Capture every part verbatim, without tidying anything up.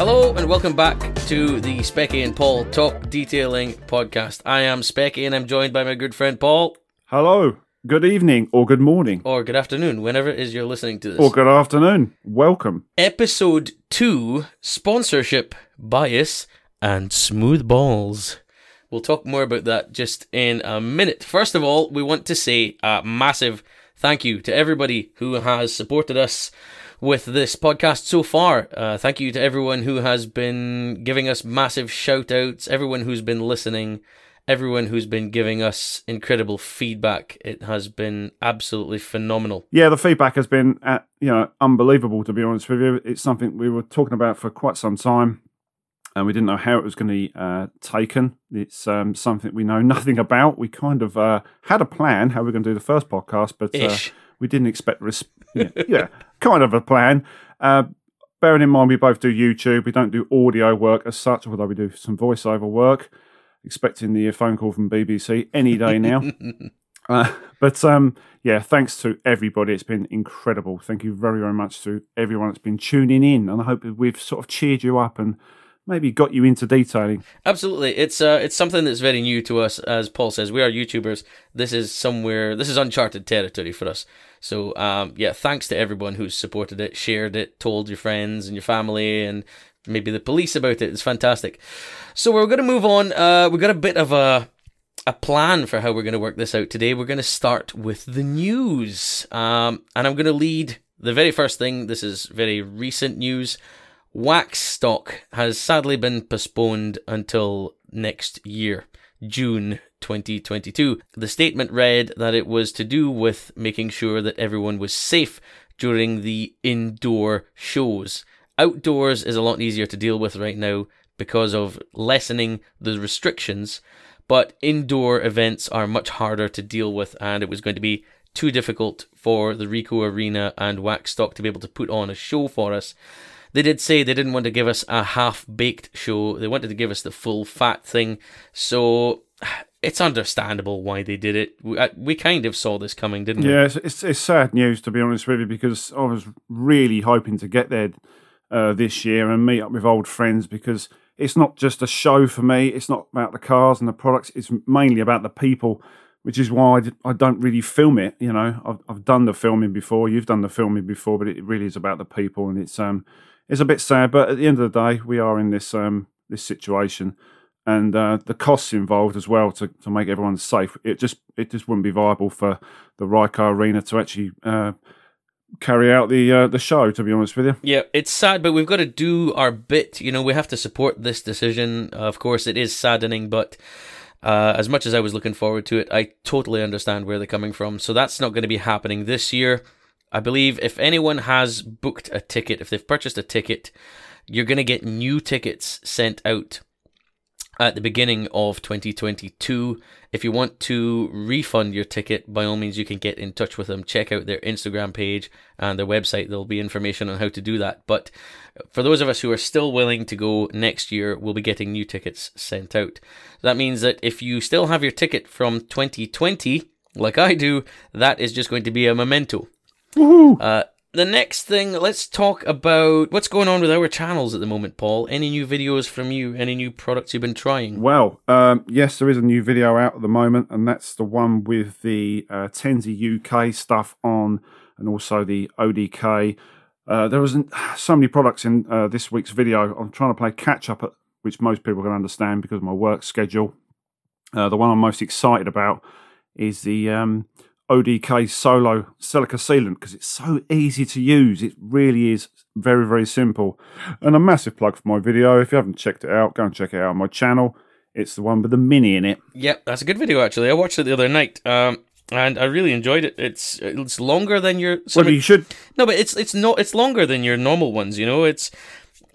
Hello and welcome back to the Specky and Paul Talk Detailing Podcast. I am Specky and I'm joined by my good friend Paul. Hello, good evening or good morning. Or good afternoon, whenever it is you're listening to this. Or good afternoon, welcome. Episode two, Sponsorship, Bias and Smooth Balls. We'll talk more about that just in a minute. First of all, we want to say a massive thank you to everybody who has supported us with this podcast so far. Uh, thank you to everyone who has been giving us massive shout outs, everyone who's been listening, everyone who's been giving us incredible feedback. It has been absolutely phenomenal. Yeah, the feedback has been uh, you know, unbelievable, to be honest with you. It's something we were talking about for quite some time and we didn't know how it was going to be uh, taken. It's um, something we know nothing about. We kind of uh, had a plan how we we're going to do the first podcast, but uh, we didn't expect res- yeah, yeah, kind of a plan. Uh, bearing in mind, we both do YouTube. We don't do audio work as such, although we do some voiceover work. Expecting the phone call from B B C any day now. uh, but um, yeah, thanks to everybody. It's been incredible. Thank you very, very much to everyone that's been tuning in. And I hope we've sort of cheered you up and maybe got you into detailing. Absolutely. It's uh, it's something that's very new to us. As Paul says, we are YouTubers. This is somewhere, this is uncharted territory for us. So, um, yeah, thanks to everyone who's supported it, shared it, told your friends and your family and maybe the police about it. It's fantastic. So we're going to move on. Uh, we've got a bit of a, a plan for how we're going to work this out today. We're going to start with the news. Um, and I'm going to lead the very first thing. This is very recent news. Waxstock has sadly been postponed until next year, June twenty twenty-two. The statement read that it was to do with making sure that everyone was safe during the indoor shows. Outdoors is a lot easier to deal with right now because of lessening the restrictions, but indoor events are much harder to deal with, and it was going to be too difficult for the Ricoh Arena and Waxstock to be able to put on a show for us. They did say they didn't want to give us a half-baked show. They wanted to give us the full-fat thing. So it's understandable why they did it. We, we kind of saw this coming, didn't we? Yeah, it's, it's, it's sad news, to be honest with you, because I was really hoping to get there uh, this year and meet up with old friends, because it's not just a show for me. It's not about the cars and the products. It's mainly about the people, which is why I, did, I don't really film it. You know, I've, I've done the filming before. You've done the filming before, but it really is about the people, and it's... um. It's a bit sad, but at the end of the day, we are in this um, this situation, and uh, the costs involved as well to, to make everyone safe. It just it just wouldn't be viable for the Ricoh Arena to actually uh, carry out the uh, the show, to be honest with you. Yeah, it's sad, but we've got to do our bit. You know, we have to support this decision. Uh, of course, it is saddening, but uh, as much as I was looking forward to it, I totally understand where they're coming from. So that's not going to be happening this year. I believe if anyone has booked a ticket, if they've purchased a ticket, you're going to get new tickets sent out at the beginning of twenty twenty-two. If you want to refund your ticket, by all means, you can get in touch with them. Check out their Instagram page and their website. There'll be information on how to do that. But for those of us who are still willing to go next year, we'll be getting new tickets sent out. That means that if you still have your ticket from twenty twenty, like I do, that is just going to be a memento. Uh, the next thing, let's talk about what's going on with our channels at the moment, Paul. Any new videos from you? Any new products you've been trying? Well, um, yes, there is a new video out at the moment, and that's the one with the uh, Tenzi U K stuff on, and also the O D K. Uh, there was so many products in uh, this week's video. I'm trying to play catch-up, at, which most people can understand because of my work schedule. Uh, the one I'm most excited about is the... Um, O D K Solo Silica Sealant, because it's so easy to use. It really is very, very simple. And a massive plug for my video. If you haven't checked it out, go and check it out on my channel. It's the one with the mini in it. Yeah, that's a good video, actually. I watched it the other night, um, and I really enjoyed it. It's it's longer than your... Well, you should... No, but it's it's not, it's longer than your normal ones, you know? It's...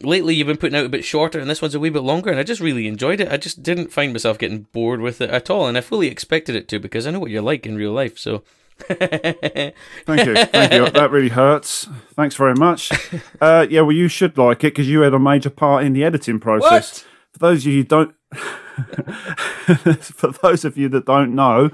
Lately, you've been putting out a bit shorter, and this one's a wee bit longer, and I just really enjoyed it. I just didn't find myself getting bored with it at all, and I fully expected it to, because I know what you're like in real life, so... Thank you, thank you. That really hurts. Thanks very much. Uh, yeah, well, you should like it, because you had a major part in the editing process. What? For those of you who don't... For those of you that don't know,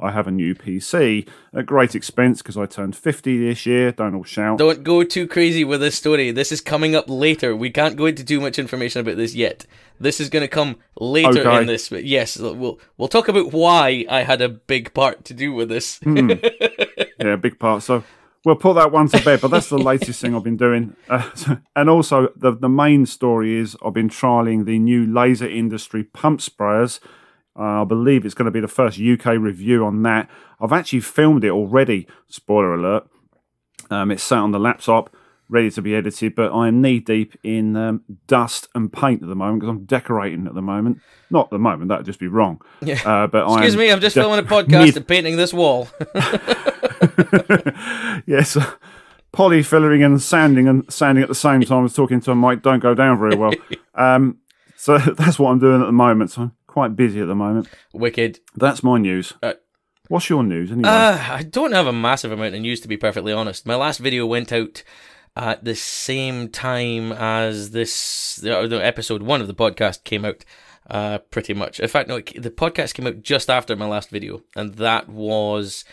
I have a new P C at great expense because I turned fifty this year. Don't all shout. Don't go too crazy with this story. This is coming up later. We can't go into too much information about this yet. This is going to come later okay. in this. But yes, we'll we'll talk about why I had a big part to do with this. Mm. Yeah, big part. So we'll put that one to bed, but that's the latest thing I've been doing. Uh, so, and also, the, the main story is I've been trialling the new Laser Industry pump sprayers. Uh, I believe it's going to be the first U K review on that. I've actually filmed it already, spoiler alert. Um, it's sat on the laptop, ready to be edited, but I am knee-deep in um, dust and paint at the moment because I'm decorating at the moment. Not at the moment, that would just be wrong. Yeah. Uh, but Excuse I'm me, I'm just de- filming a podcast mid- and painting this wall. Yes, polyfilling and sanding and sanding at the same time as talking to a mic don't go down very well. Um, so that's what I'm doing at the moment. So I'm quite busy at the moment. Wicked. That's my news. Uh, What's your news anyway? Uh, I don't have a massive amount of news, to be perfectly honest. My last video went out at the same time as this uh, episode one of the podcast came out. Uh, pretty much. In fact, no, it, the podcast came out just after my last video, and that was.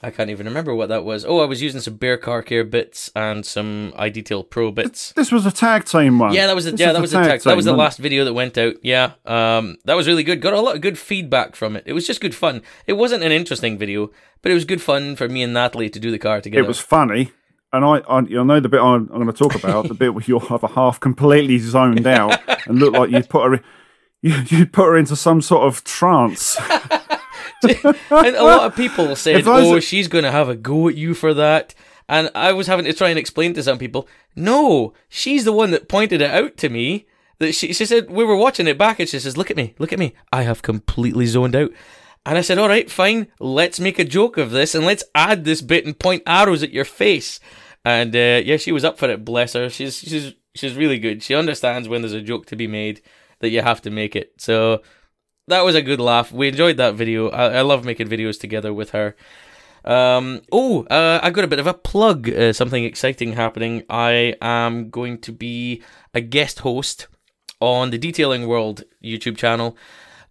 I can't even remember what that was. Oh, I was using some Bear Car Care bits and some iDetail Pro bits. This was a tag team one. Yeah, that was a, yeah, was that was a tag. tag team, that was the last video that went out. Yeah, um, that was really good. Got a lot of good feedback from it. It was just good fun. It wasn't an interesting video, but it was good fun for me and Natalie to do the car together. It was funny. And I, I, you know, the bit I'm, I'm going to talk about, the bit where your other half completely zoned out and looked like you put her, in, you, you put her into some sort of trance. And a lot of people said, oh, she's going to have a go at you for that. And I was having to try and explain to some people, no, she's the one that pointed it out to me. That she, she said, we were watching it back and she says, look at me, look at me. I have completely zoned out. And I said, all right, fine, let's make a joke of this and let's add this bit and point arrows at your face. And uh, yeah, she was up for it, bless her. She's, she's, she's really good. She understands when there's a joke to be made that you have to make it. So... that was a good laugh. We enjoyed that video. I, I love making videos together with her. Um, oh, uh, I got a bit of a plug. Uh, something exciting happening. I am going to be a guest host on the Detailing World YouTube channel.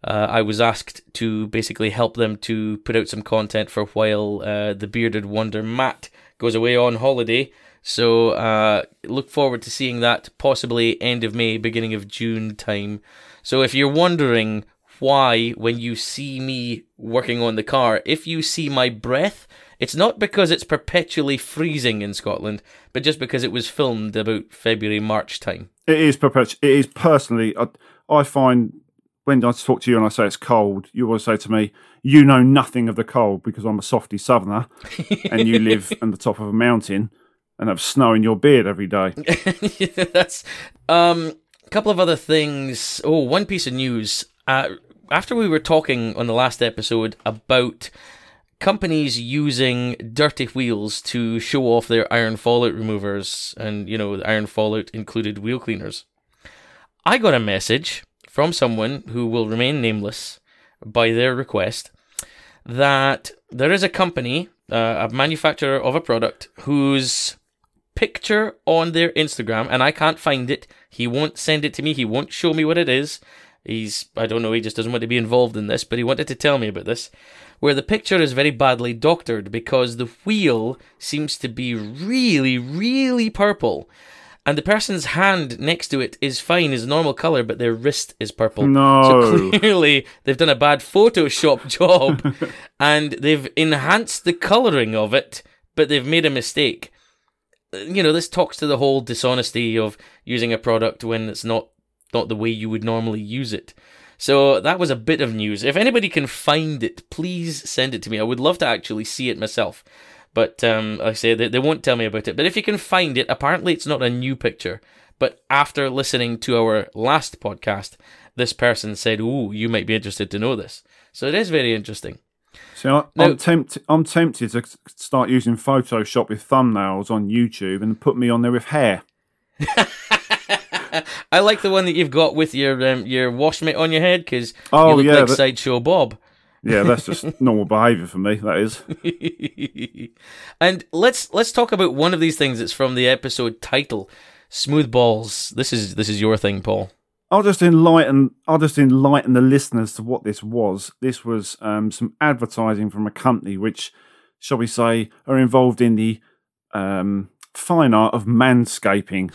Uh, I was asked to basically help them to put out some content for while uh, the bearded wonder Matt goes away on holiday. So uh, look forward to seeing that possibly end of May, beginning of June time. So if you're wondering... why, when you see me working on the car, if you see my breath, it's not because it's perpetually freezing in Scotland, but just because it was filmed about February, March time. It is perpetual. It is personally, I, I find when I talk to you and I say it's cold, you always say to me, you know nothing of the cold because I'm a softy southerner and you live on the top of a mountain and have snow in your beard every day. Yeah, that's um, a couple of other things. Oh, one piece of news. Uh, After we were talking on the last episode about companies using dirty wheels to show off their iron fallout removers and, you know, iron fallout included wheel cleaners, I got a message from someone who will remain nameless by their request that there is a company, uh, a manufacturer of a product whose picture on their Instagram, and I can't find it, he won't send it to me, he won't show me what it is. He's, I don't know, he just doesn't want to be involved in this, but he wanted to tell me about this, where the picture is very badly doctored because the wheel seems to be really, really purple. And the person's hand next to it is fine, is normal colour, but their wrist is purple. No. So clearly they've done a bad Photoshop job and they've enhanced the colouring of it, but they've made a mistake. You know, this talks to the whole dishonesty of using a product when it's not not the way you would normally use it. So that was a bit of news. If anybody can find it, please send it to me. I would love to actually see it myself. But um, like I say, they, they won't tell me about it. But if you can find it, apparently it's not a new picture. But after listening to our last podcast, this person said, ooh, you might be interested to know this. So it is very interesting. So now, I'm, tempt- I'm tempted to start using Photoshop with thumbnails on YouTube and put me on there with hair. I like the one that you've got with your um, your wash mitt on your head because oh, you look yeah, like that... Sideshow Bob. Yeah, that's just normal behaviour for me, that is. And let's let's talk about one of these things that's from the episode title, Smooth Balls. This is this is your thing, Paul. I'll just enlighten. I'll just enlighten the listeners to what this was. This was um, some advertising from a company which, shall we say, are involved in the um, fine art of manscaping.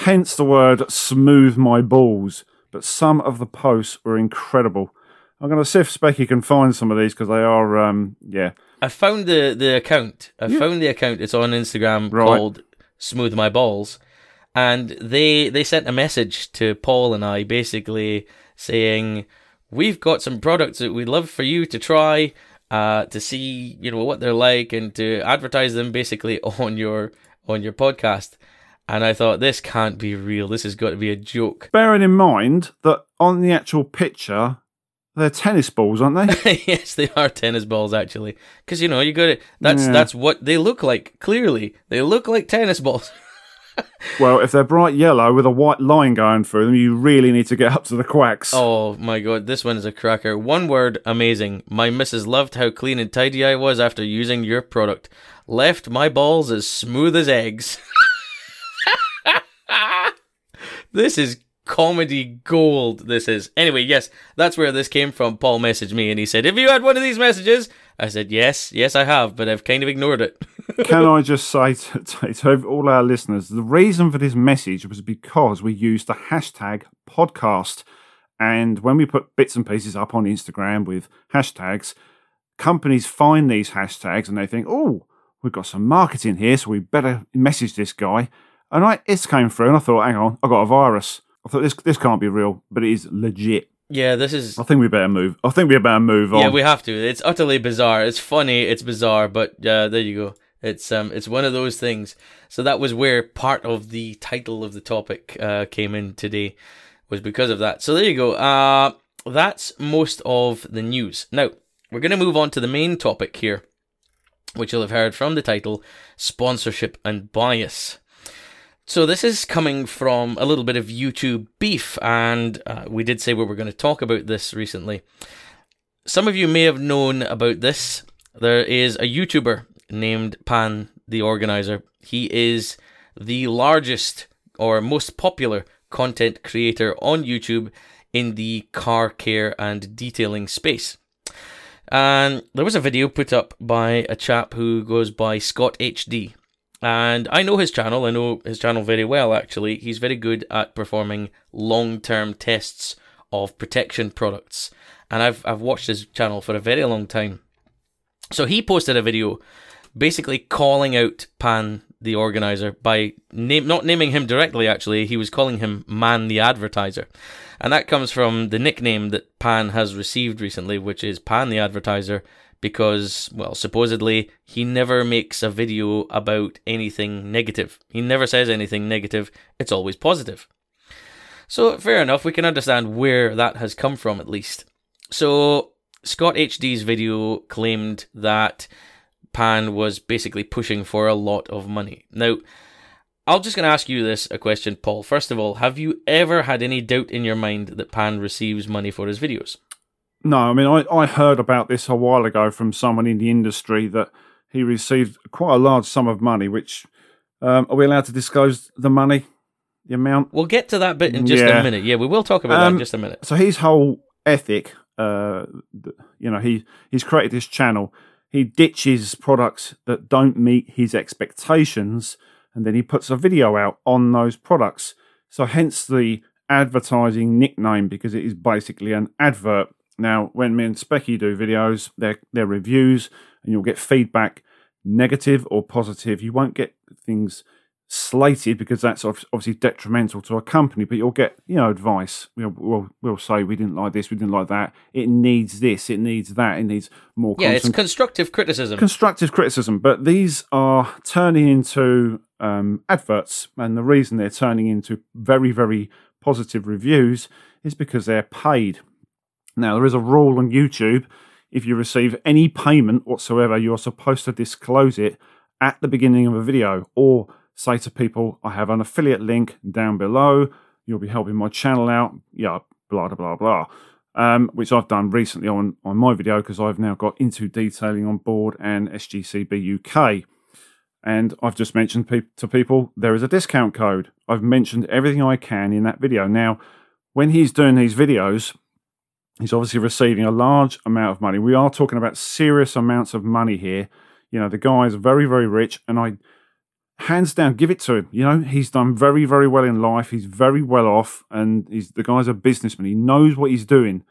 Hence the word "smooth my balls." But some of the posts were incredible. I'm going to see if Specky can find some of these because they are, um, yeah. I found the the account. I yeah. found the account. It's on Instagram right. called "Smooth My Balls." And they they sent a message to Paul and I basically saying, we've got some products that we'd love for you to try, uh, to see, you know, what they're like and to advertise them basically on your on your podcast. And I thought, this can't be real. This has got to be a joke. Bearing in mind that on the actual picture, they're tennis balls, aren't they? Yes, they are tennis balls, actually. Because, you know, you got to, that's, yeah. that's what they look like, clearly. They look like tennis balls. Well, if they're bright yellow with a white line going through them, you really need to get up to the quacks. Oh, my God. This one is a cracker. One word, amazing. My missus loved how clean and tidy I was after using your product. Left my balls as smooth as eggs. This is comedy gold, this is. Anyway, yes, that's where this came from. Paul messaged me and he said, have you had one of these messages? I said, yes, yes, I have, but I've kind of ignored it. Can I just say to, to, to all our listeners, the reason for this message was because we used the hashtag podcast. And when we put bits and pieces up on Instagram with hashtags, companies find these hashtags and they think, oh, we've got some marketing here, so we better message this guy. And I, this came through and I thought, hang on, I've got a virus. I thought, this this can't be real, but it is legit. Yeah, this is... I think we better move. I think we better move on. Yeah, we have to. It's utterly bizarre. It's funny, it's bizarre, but uh, there you go. It's um, it's one of those things. So that was where part of the title of the topic uh, came in today, was because of that. So there you go. Uh, that's most of the news. Now, we're going to move on to the main topic here, which you'll have heard from the title, sponsorship and bias. So this is coming from a little bit of YouTube beef, and uh, we did say we were going to talk about this recently. Some of you may have known about this. There is a YouTuber named Pants the Organiser. He is the largest or most popular content creator on YouTube in the car care and detailing space. And there was a video put up by a chap who goes by Scott H D. And I know his channel, I know his channel very well actually. He's very good at performing long-term tests of protection products. And I've I've watched his channel for a very long time. So he posted a video basically calling out Pants the Organiser by name, not naming him directly actually, he was calling him Man the Advertiser. And that comes from the nickname that Pants has received recently, which is Pants the Advertiser. Because, well, supposedly, he never makes a video about anything negative. He never says anything negative. It's always positive. So, fair enough, we can understand where that has come from, at least. So, Scott H D's video claimed that Pan was basically pushing for a lot of money. Now, I'm just going to ask you this a question, Paul. First of all, have you ever had any doubt in your mind that Pan receives money for his videos? No, I mean, I, I heard about this a while ago from someone in the industry that he received quite a large sum of money, which, um, are we allowed to disclose the money, the amount? We'll get to that bit in just yeah. a minute. Yeah, we will talk about um, that in just a minute. So his whole ethic, uh, you know, he, he's created this channel. He ditches products that don't meet his expectations, and then he puts a video out on those products. So hence the advertising nickname, because it is basically an advert. Now, when me and Specky do videos, they're, they're reviews, and you'll get feedback, negative or positive. You won't get things slated because that's obviously detrimental to a company, but you'll get, you know, advice. We'll, we'll, we'll say we didn't like this, we didn't like that. It needs this, it needs that, it needs more. Yeah, constant, it's constructive criticism. Constructive criticism, but these are turning into um, adverts, and the reason they're turning into very, very positive reviews is because they're paid. Now, there is a rule on YouTube, if you receive any payment whatsoever, you're supposed to disclose it at the beginning of a video or say to people, I have an affiliate link down below, you'll be helping my channel out, yeah, blah, blah, blah, blah, um, which I've done recently on, on my video because I've now got Into Detailing on board and S G C B U K. And I've just mentioned pe to people, there is a discount code. I've mentioned everything I can in that video. Now, when he's doing these videos, he's obviously receiving a large amount of money. We are talking about serious amounts of money here. You know, the guy's very, very rich, and I, hands down, give it to him. You know, he's done very, very well in life. He's very well off, and he's the guy's a businessman. He knows what he's doing.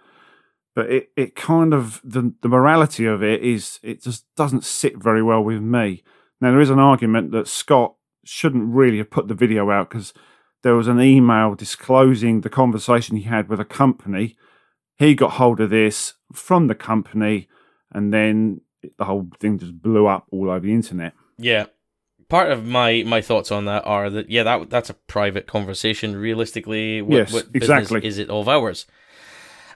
But it, it kind of, the, the morality of it is, it just doesn't sit very well with me. Now, there is an argument that Scott shouldn't really have put the video out because there was an email disclosing the conversation he had with a company. He got hold of this from the company, and then the whole thing just blew up all over the internet. Yeah. Part of my, my thoughts on that are that, yeah, that that's a private conversation. Realistically, what, yes, what exactly. business is it of ours?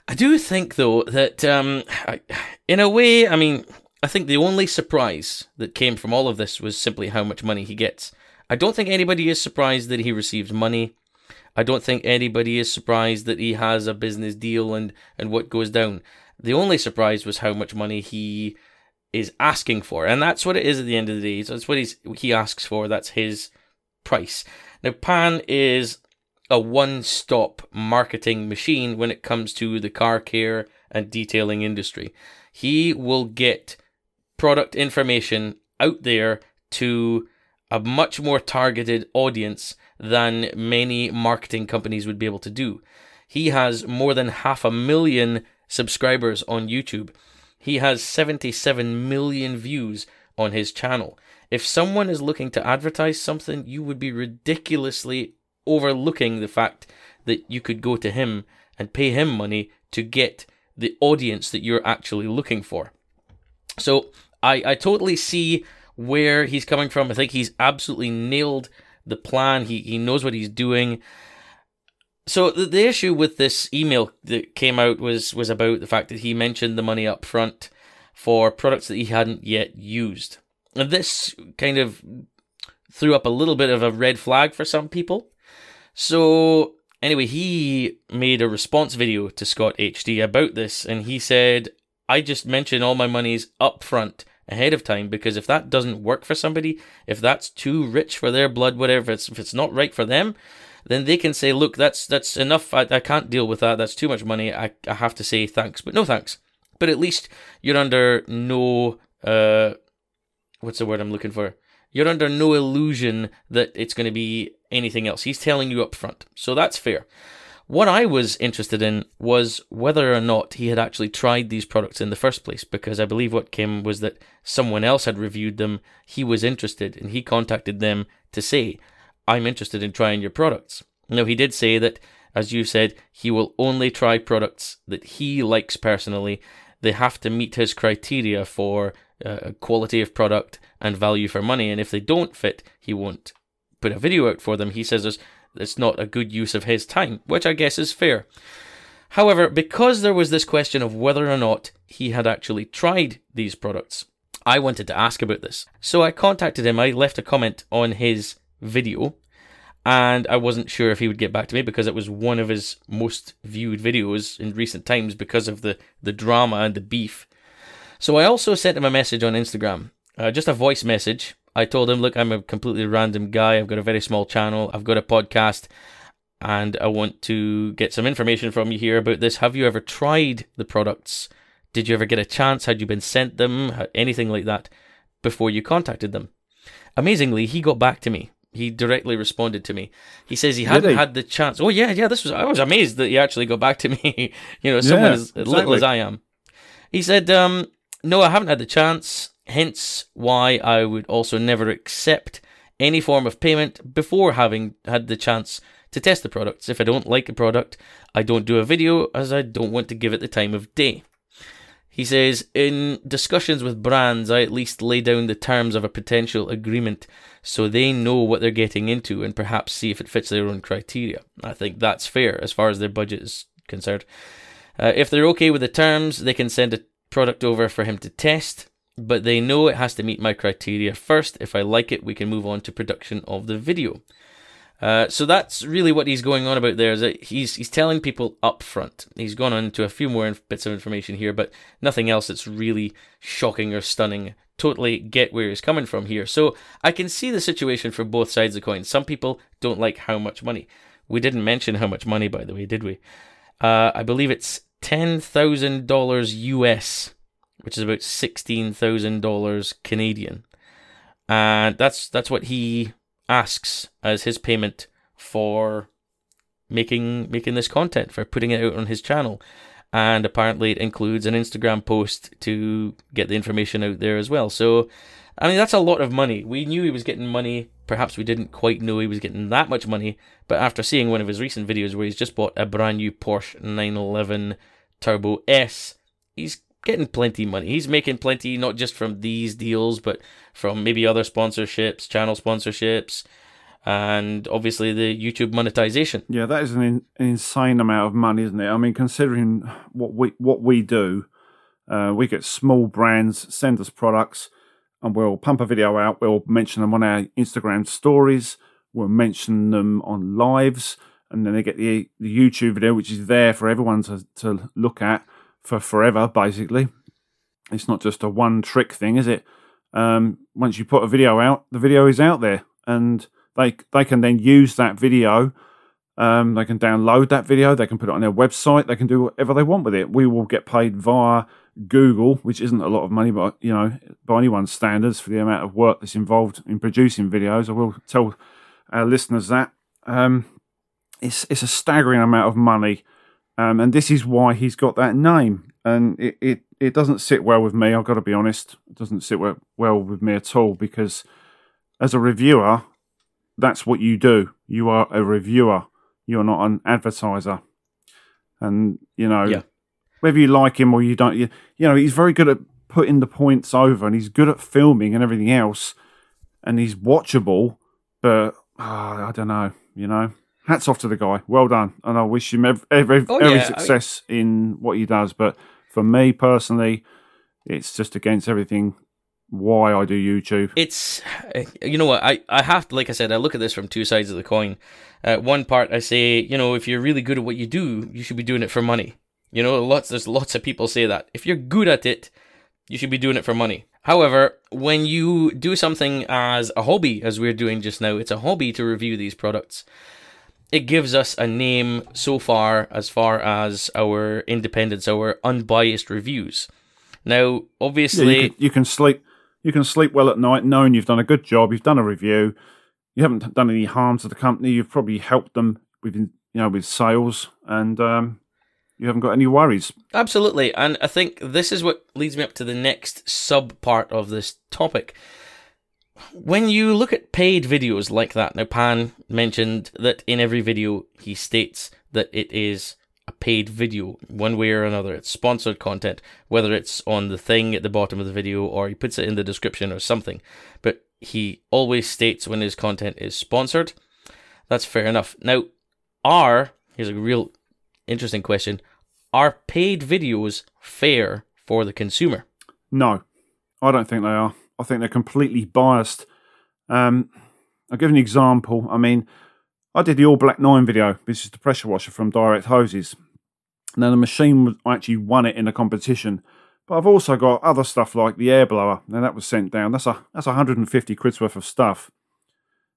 I do think, though, that um, I, in a way, I mean... I think the only surprise that came from all of this was simply how much money he gets. I don't think anybody is surprised that he receives money. I don't think anybody is surprised that he has a business deal and, and what goes down. The only surprise was how much money he is asking for. And that's what it is at the end of the day. So that's what he's, he asks for. That's his price. Now, Pan is a one-stop marketing machine when it comes to the car care and detailing industry. He will get product information out there to a much more targeted audience than many marketing companies would be able to do. He has more than half a million subscribers on YouTube. He has seventy-seven million views on his channel. If someone is looking to advertise something, you would be ridiculously overlooking the fact that you could go to him and pay him money to get the audience that you're actually looking for. So I, I totally see where he's coming from. I think he's absolutely nailed the plan. He he knows what he's doing. So the, the issue with this email that came out was, was about the fact that he mentioned the money up front for products that he hadn't yet used. And this kind of threw up a little bit of a red flag for some people. So anyway, he made a response video to Scott H D about this, and he said, I just mention all my monies up front ahead of time, because if that doesn't work for somebody, if that's too rich for their blood, whatever, it's, if it's not right for them, then they can say, look, that's that's enough. I, I can't deal with that. That's too much money. I, I have to say thanks, but no thanks. But at least you're under no, uh, what's the word I'm looking for? You're under no illusion that it's going to be anything else. He's telling you up front. So that's fair. What I was interested in was whether or not he had actually tried these products in the first place, because I believe what came was that someone else had reviewed them, he was interested, and he contacted them to say, I'm interested in trying your products. Now, he did say that, as you said, he will only try products that he likes personally. They have to meet his criteria for uh, quality of product and value for money, and if they don't fit, he won't put a video out for them. He says there's it's not a good use of his time, which I guess is fair. However, because there was this question of whether or not he had actually tried these products, I wanted to ask about this. So I contacted him, I left a comment on his video, and I wasn't sure if he would get back to me because it was one of his most viewed videos in recent times because of the, the drama and the beef. So I also sent him a message on Instagram, uh, just a voice message. I told him, look, I'm a completely random guy. I've got a very small channel. I've got a podcast, and I want to get some information from you here about this. Have you ever tried the products? Did you ever get a chance? Had you been sent them? Anything like that before you contacted them? Amazingly, he got back to me. He directly responded to me. He says he hadn't really? had the chance. Oh, yeah, yeah. This was I was amazed that he actually got back to me. you know, someone yeah, as exactly. little as I am. He said, um, no, I haven't had the chance. Hence why I would also never accept any form of payment before having had the chance to test the products. If I don't like a product, I don't do a video as I don't want to give it the time of day. He says, in discussions with brands, I at least lay down the terms of a potential agreement so they know what they're getting into and perhaps see if it fits their own criteria. I think that's fair as far as their budget is concerned. Uh, if they're okay with the terms, they can send a product over for him to test. But they know it has to meet my criteria first. If I like it, we can move on to production of the video. Uh, so that's really what he's going on about there, is that he's he's telling people up front. He's gone on to a few more inf- bits of information here, but nothing else that's really shocking or stunning. Totally get where he's coming from here. So I can see the situation for both sides of the coin. Some people don't like how much money. We didn't mention how much money, by the way, did we? Uh, I believe it's ten thousand dollars U S, which is about sixteen thousand dollars Canadian. And that's that's what he asks as his payment for making making this content, for putting it out on his channel. And apparently it includes an Instagram post to get the information out there as well. So, I mean, that's a lot of money. We knew he was getting money. Perhaps we didn't quite know he was getting that much money. But after seeing one of his recent videos where he's just bought a brand new Porsche nine eleven Turbo S, he's getting plenty money. He's making plenty, not just from these deals, but from maybe other sponsorships, channel sponsorships, and obviously the YouTube monetization. Yeah, that is an, in, an insane amount of money, isn't it? I mean, considering what we what we do, uh, we get small brands send us products, and we'll pump a video out. We'll mention them on our Instagram stories. We'll mention them on lives, and then they get the the YouTube video, which is there for everyone to to look at for forever, basically. It's not just a one-trick thing, is it? Um, once you put a video out, the video is out there, and they they can then use that video. Um, they can download that video. They can put it on their website. They can do whatever they want with it. We will get paid via Google, which isn't a lot of money, but you know, by anyone's standards, for the amount of work that's involved in producing videos, I will tell our listeners that um, it's it's a staggering amount of money. Um, and this is why he's got that name. And it, it, it doesn't sit well with me, I've got to be honest. It doesn't sit well, well with me at all, because as a reviewer, that's what you do. You are a reviewer. You're not an advertiser. And, you know, yeah. Whether you like him or you don't, you, you know, he's very good at putting the points over, and he's good at filming and everything else, and he's watchable, but oh, I don't know, you know. Hats off to the guy. Well done. And I wish him every, every, oh, yeah. every success I mean, in what he does. But for me personally, it's just against everything why I do YouTube. It's, you know what, I, I have to, like I said, I look at this from two sides of the coin. Uh, one part I say, you know, if you're really good at what you do, you should be doing it for money. You know, lots there's lots of people say that. If you're good at it, you should be doing it for money. However, when you do something as a hobby, as we're doing just now, it's a hobby to review these products. It gives us a name so far as far as our independence, our unbiased reviews. Now, obviously, yeah, you, can, you can sleep, you can sleep well at night, knowing you've done a good job, you've done a review, you haven't done any harm to the company, you've probably helped them with, you know, with sales, and um, you haven't got any worries. Absolutely, and I think this is what leads me up to the next sub part of this topic. When you look at paid videos like that, now Pan mentioned that in every video he states that it is a paid video, one way or another. It's sponsored content, whether it's on the thing at the bottom of the video or he puts it in the description or something. But he always states when his content is sponsored. That's fair enough. Now, are, here's a real interesting question, are paid videos fair for the consumer? No, I don't think they are. I think they're completely biased. Um, I'll give an example. I mean, I did the All Black nine video, which is the pressure washer from Direct Hoses. Now, the machine, I actually won it in a competition. But I've also got other stuff like the air blower. Now, that was sent down. That's a that's one hundred fifty quid's worth of stuff.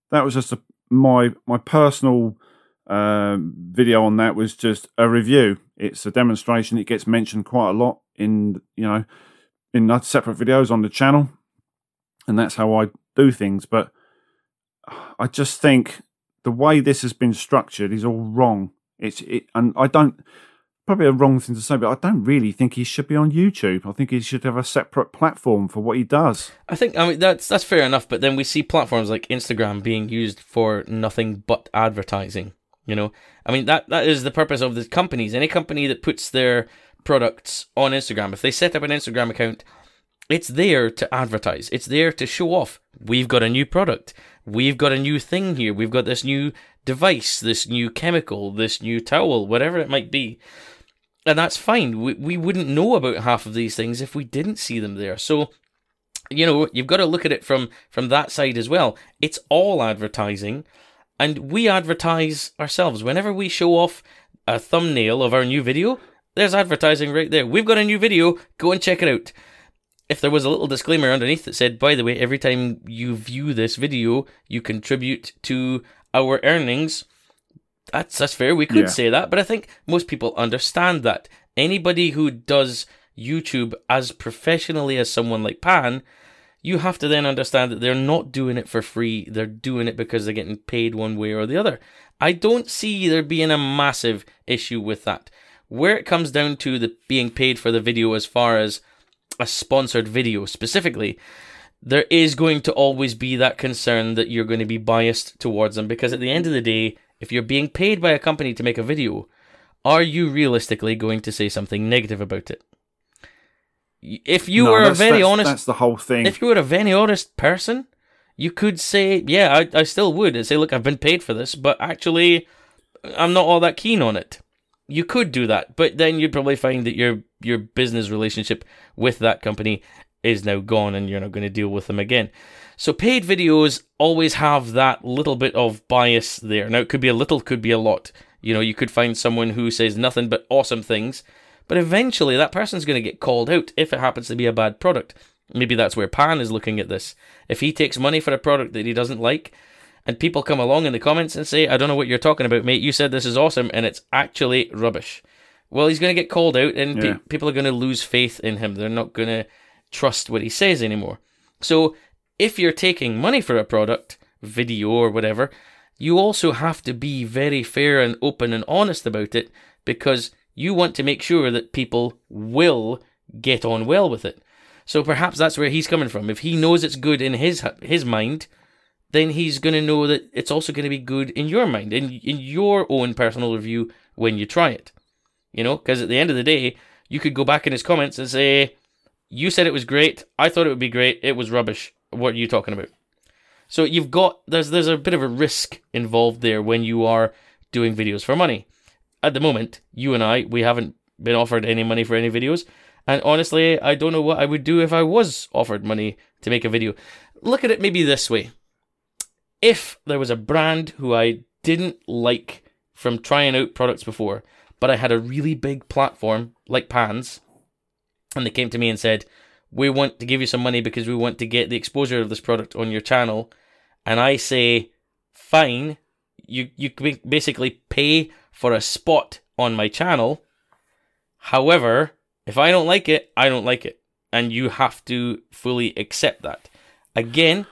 That was just a, my, my personal uh, video on that was just a review. It's a demonstration. It gets mentioned quite a lot in, you know, in other separate videos on the channel. And that's how I do things. But I just think the way this has been structured is all wrong. It's it, and I don't, probably a wrong thing to say, but I don't really think he should be on YouTube. I think he should have a separate platform for what he does. I think, I mean, that's that's fair enough. But then we see platforms like Instagram being used for nothing but advertising. You know, I mean, that that is the purpose of the companies. Any company that puts their products on Instagram, if they set up an Instagram account, it's there to advertise. It's there to show off. We've got a new product. We've got a new thing here. We've got this new device, this new chemical, this new towel, whatever it might be. And that's fine. We we wouldn't know about half of these things if we didn't see them there. So, you know, you've got to look at it from, from that side as well. It's all advertising. And we advertise ourselves. Whenever we show off a thumbnail of our new video, there's advertising right there. We've got a new video. Go and check it out. If there was a little disclaimer underneath that said, by the way, every time you view this video, you contribute to our earnings, that's that's fair. We could yeah. say that, but I think most people understand that. Anybody who does YouTube as professionally as someone like Pan, you have to then understand that they're not doing it for free. They're doing it because they're getting paid one way or the other. I don't see there being a massive issue with that. Where it comes down to the being paid for the video as far as a sponsored video specifically, there is going to always be that concern that you're going to be biased towards them, because at the end of the day, if you're being paid by a company to make a video, are you realistically going to say something negative about it? If you no, were a very that's, honest... That's the whole thing. If you were a very honest person, you could say, yeah, I, I still would, and say, look, I've been paid for this, but actually, I'm not all that keen on it. You could do that, but then you'd probably find that your your business relationship with that company is now gone and you're not going to deal with them again. So paid videos always have that little bit of bias there. Now, it could be a little, could be a lot. You know, you could find someone who says nothing but awesome things, but eventually that person's going to get called out if it happens to be a bad product. Maybe that's where Pan is looking at this. If he takes money for a product that he doesn't like, and people come along in the comments and say, I don't know what you're talking about, mate. You said this is awesome, and it's actually rubbish. Well, he's going to get called out, and yeah. pe- people are going to lose faith in him. They're not going to trust what he says anymore. So if you're taking money for a product, video or whatever, you also have to be very fair and open and honest about it, because you want to make sure that people will get on well with it. So perhaps that's where he's coming from. If he knows it's good in his his mind, then he's going to know that it's also going to be good in your mind, in, in your own personal review when you try it. You know, because at the end of the day, you could go back in his comments and say, you said it was great, I thought it would be great, it was rubbish, what are you talking about? So you've got, there's there's a bit of a risk involved there when you are doing videos for money. At the moment, you and I, we haven't been offered any money for any videos. And honestly, I don't know what I would do if I was offered money to make a video. Look at it maybe this way. If there was a brand who I didn't like from trying out products before, but I had a really big platform like Pans, and they came to me and said, we want to give you some money because we want to get the exposure of this product on your channel. And I say, fine, you, you can basically pay for a spot on my channel. However, if I don't like it, I don't like it. And you have to fully accept that. Again...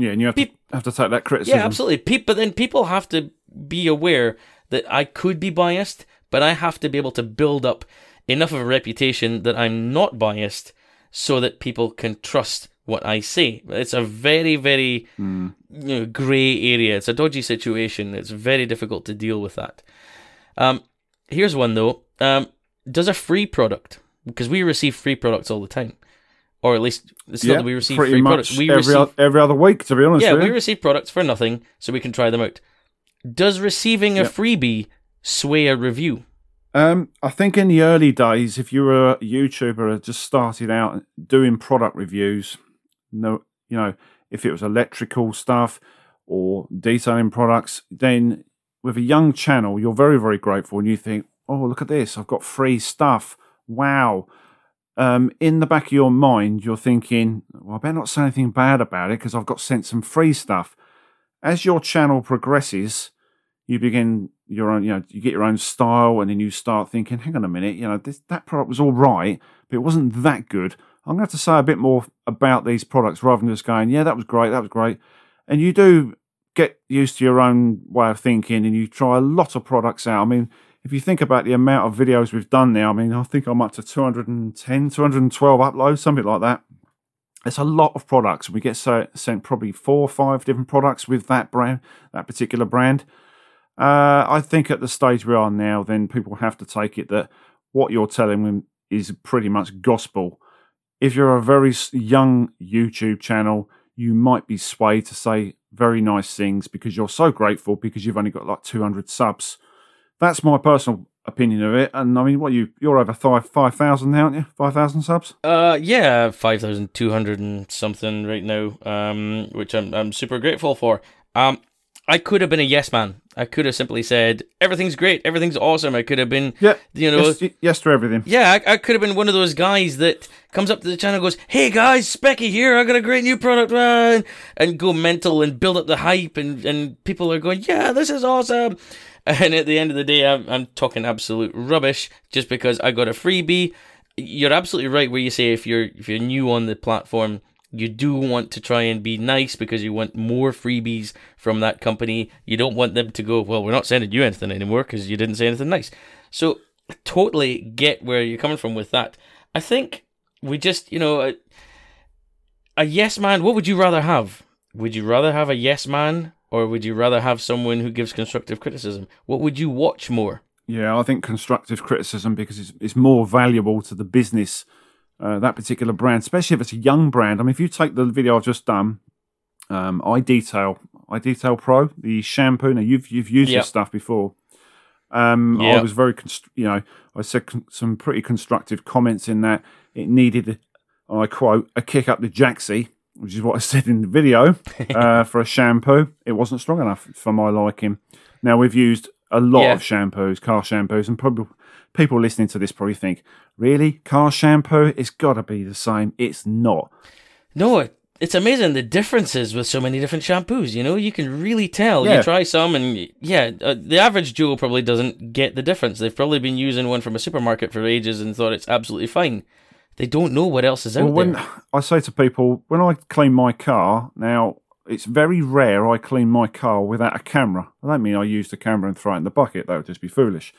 Yeah, and you have to, have to take that criticism. Yeah, absolutely. Pe- but then people have to be aware that I could be biased, but I have to be able to build up enough of a reputation that I'm not biased so that people can trust what I say. It's a very, very mm. you know, grey area. It's a dodgy situation. It's very difficult to deal with that. Um, here's one, though. Um, does a free product, because we receive free products all the time, or at least still yeah, we receive free products. We every, receive, o- every other week, to be honest. Yeah, really. We receive products for nothing, so we can try them out. Does receiving yep. a freebie sway a review? Um, I think in the early days, if you were a YouTuber that just started out doing product reviews, no, you know, if it was electrical stuff or detailing products, then with a young channel, you're very, very grateful, and you think, oh, look at this, I've got free stuff, wow. Um, in the back of your mind, you're thinking, well, I better not say anything bad about it because I've got sent some free stuff. As your channel progresses, you begin your own, you know, you get your own style, and then you start thinking, hang on a minute, you know, this, that product was all right, but it wasn't that good. I'm going to have to say a bit more about these products rather than just going, yeah, that was great, that was great. And you do get used to your own way of thinking, and you try a lot of products out. I mean, if you think about the amount of videos we've done now, I mean, I think I'm up to two hundred ten, two hundred twelve uploads, something like that. It's a lot of products. We get so, sent probably four or five different products with that brand, that particular brand. Uh, I think at the stage we are now, then people have to take it that what you're telling them is pretty much gospel. If you're a very young YouTube channel, you might be swayed to say very nice things because you're so grateful because you've only got like two hundred subs. That's my personal opinion of it. And I mean, what you, you're over five thousand now, aren't you? five thousand subs? Uh, yeah, five thousand two hundred and something right now, um, which I'm I'm super grateful for. Um, I could have been a yes man. I could have simply said, everything's great, everything's awesome. I could have been, yeah, you know... Yes, yes to everything. Yeah, I, I could have been one of those guys that comes up to the channel and goes, hey guys, Specky here, I got a great new product, and, and go mental and build up the hype, and, and people are going, yeah, this is awesome. And at the end of the day, I'm, I'm talking absolute rubbish just because I got a freebie. You're absolutely right where you say if you're if you're new on the platform, you do want to try and be nice because you want more freebies from that company. You don't want them to go, well, we're not sending you anything anymore because you didn't say anything nice. So totally get where you're coming from with that. I think we just, you know, a, a yes man, what would you rather have? Would you rather have a yes man or would you rather have someone who gives constructive criticism? What would you watch more? Yeah, I think constructive criticism because it's, it's more valuable to the business. Uh, that particular brand, especially if it's a young brand. I mean, if you take the video I've just done, um, iDetail, iDetail Pro, the shampoo. Now you've you've used yep. this stuff before. Um, yep. I was very, const- you know, I said con- some pretty constructive comments in that it needed, I quote, a kick up the jacksie, which is what I said in the video uh, for a shampoo. It wasn't strong enough for my liking. Now we've used a lot yeah. of shampoos, car shampoos, and probably. People listening to this probably think, really? Car shampoo? It's got to be the same. It's not. No, it's amazing the differences with so many different shampoos. You know, you can really tell. Yeah. You try some and, yeah, uh, the average Joe probably doesn't get the difference. They've probably been using one from a supermarket for ages and thought it's absolutely fine. They don't know what else is well, out when, there. I say to people, when I clean my car, now, it's very rare I clean my car without a camera. I don't mean I use the camera and throw it in the bucket. That would just be foolish.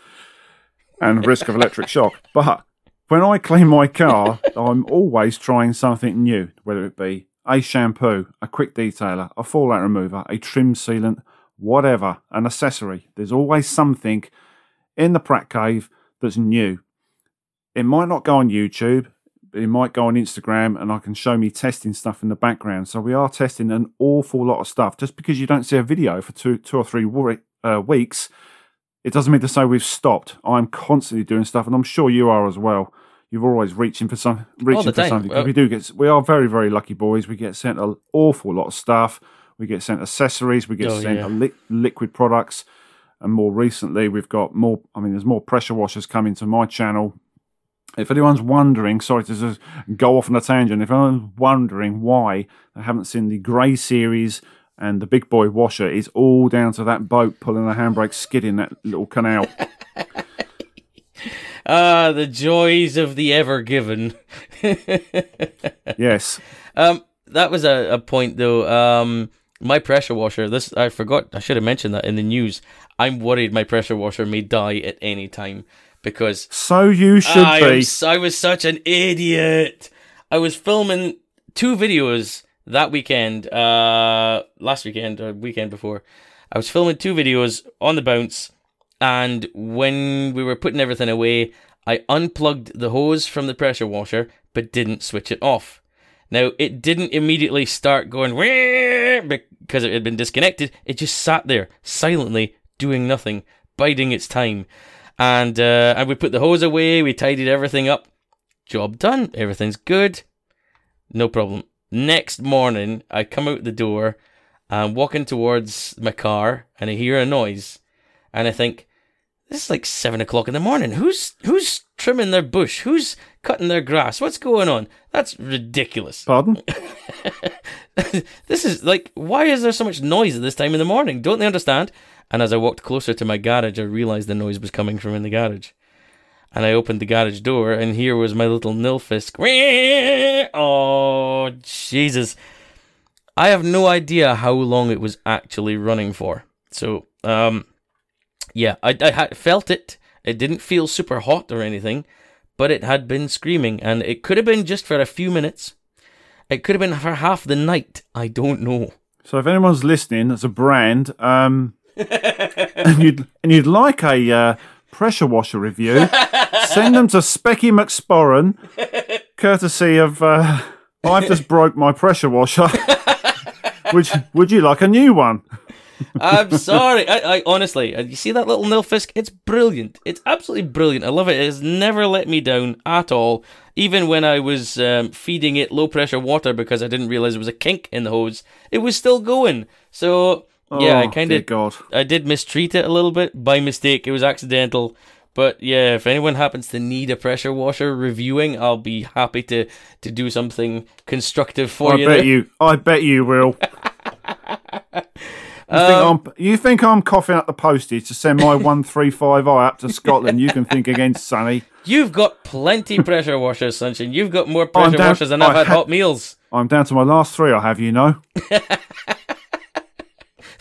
And risk of electric shock. But when I clean my car, I'm always trying something new, whether it be a shampoo, a quick detailer, a fallout remover, a trim sealant, whatever, an accessory. There's always something in the Pratt Cave that's new. It might not go on YouTube, but it might go on Instagram, and I can show me testing stuff in the background. So we are testing an awful lot of stuff. Just because you don't see a video for two, two or three uh, weeks, it doesn't mean to say we've stopped. I'm constantly doing stuff, and I'm sure you are as well. You're always reaching for some, reaching for something. Well, we do get, we are very, very lucky boys. We get sent an awful lot of stuff. We get sent accessories. We get oh, sent yeah. li- liquid products, and more recently, we've got more. I mean, there's more pressure washers coming to my channel. If anyone's wondering, sorry to just go off on a tangent. If anyone's wondering why I haven't seen the Grey series. And the big boy washer is all down to that boat pulling the handbrake, skidding that little canal. Ah, the joys of the ever given. Yes. Um, that was a, a point, though. Um, my pressure washer, this I forgot, I should have mentioned that in the news. I'm worried my pressure washer may die at any time because... So you should I be. Was, I was such an idiot. I was filming two videos... That weekend, uh, last weekend or weekend before, I was filming two videos on the bounce, and when we were putting everything away, I unplugged the hose from the pressure washer, but didn't switch it off. Now, it didn't immediately start going because it had been disconnected. It just sat there, silently, doing nothing, biding its time. And, uh, and we put the hose away, we tidied everything up. Job done, everything's good, no problem. Next morning, I come out the door, I'm walking towards my car, and I hear a noise, and I think, this is like seven o'clock in the morning. Who's who's trimming their bush? Who's cutting their grass? What's going on? That's ridiculous. Pardon? This is like, why is there so much noise at this time in the morning? Don't they understand? And as I walked closer to my garage, I realized the noise was coming from in the garage. And I opened the garage door, and here was my little nilfisk. Oh, Jesus. I have no idea how long it was actually running for. So, um, yeah, I, I had felt it. It didn't feel super hot or anything, but it had been screaming. And it could have been just for a few minutes. It could have been for half the night. I don't know. So if anyone's listening, that's a brand, um, and, you'd, and you'd like a... Uh, pressure washer review, send them to Specky McSporran, courtesy of uh, I've just broke my pressure washer. Would you, would you like a new one? I'm sorry. I, I honestly, you see that little nilfisk? It's brilliant. It's absolutely brilliant. I love it. It has never let me down at all. Even when I was um, feeding it low pressure water because I didn't realize there was a kink in the hose, it was still going. So Oh, yeah, I kind of, God, I did mistreat it a little bit by mistake. It was accidental. But yeah, if anyone happens to need a pressure washer reviewing, I'll be happy to, to do something constructive for I you. I bet there. you. I bet you will. You, um, think I'm, you think I'm coughing up the postage to send my one three five I up to Scotland? You can think again, Sonny. You've got plenty pressure washers, Sunshine. You've got more pressure down, washers than I've I had ha- hot meals. I'm down to my last three, I have, you know.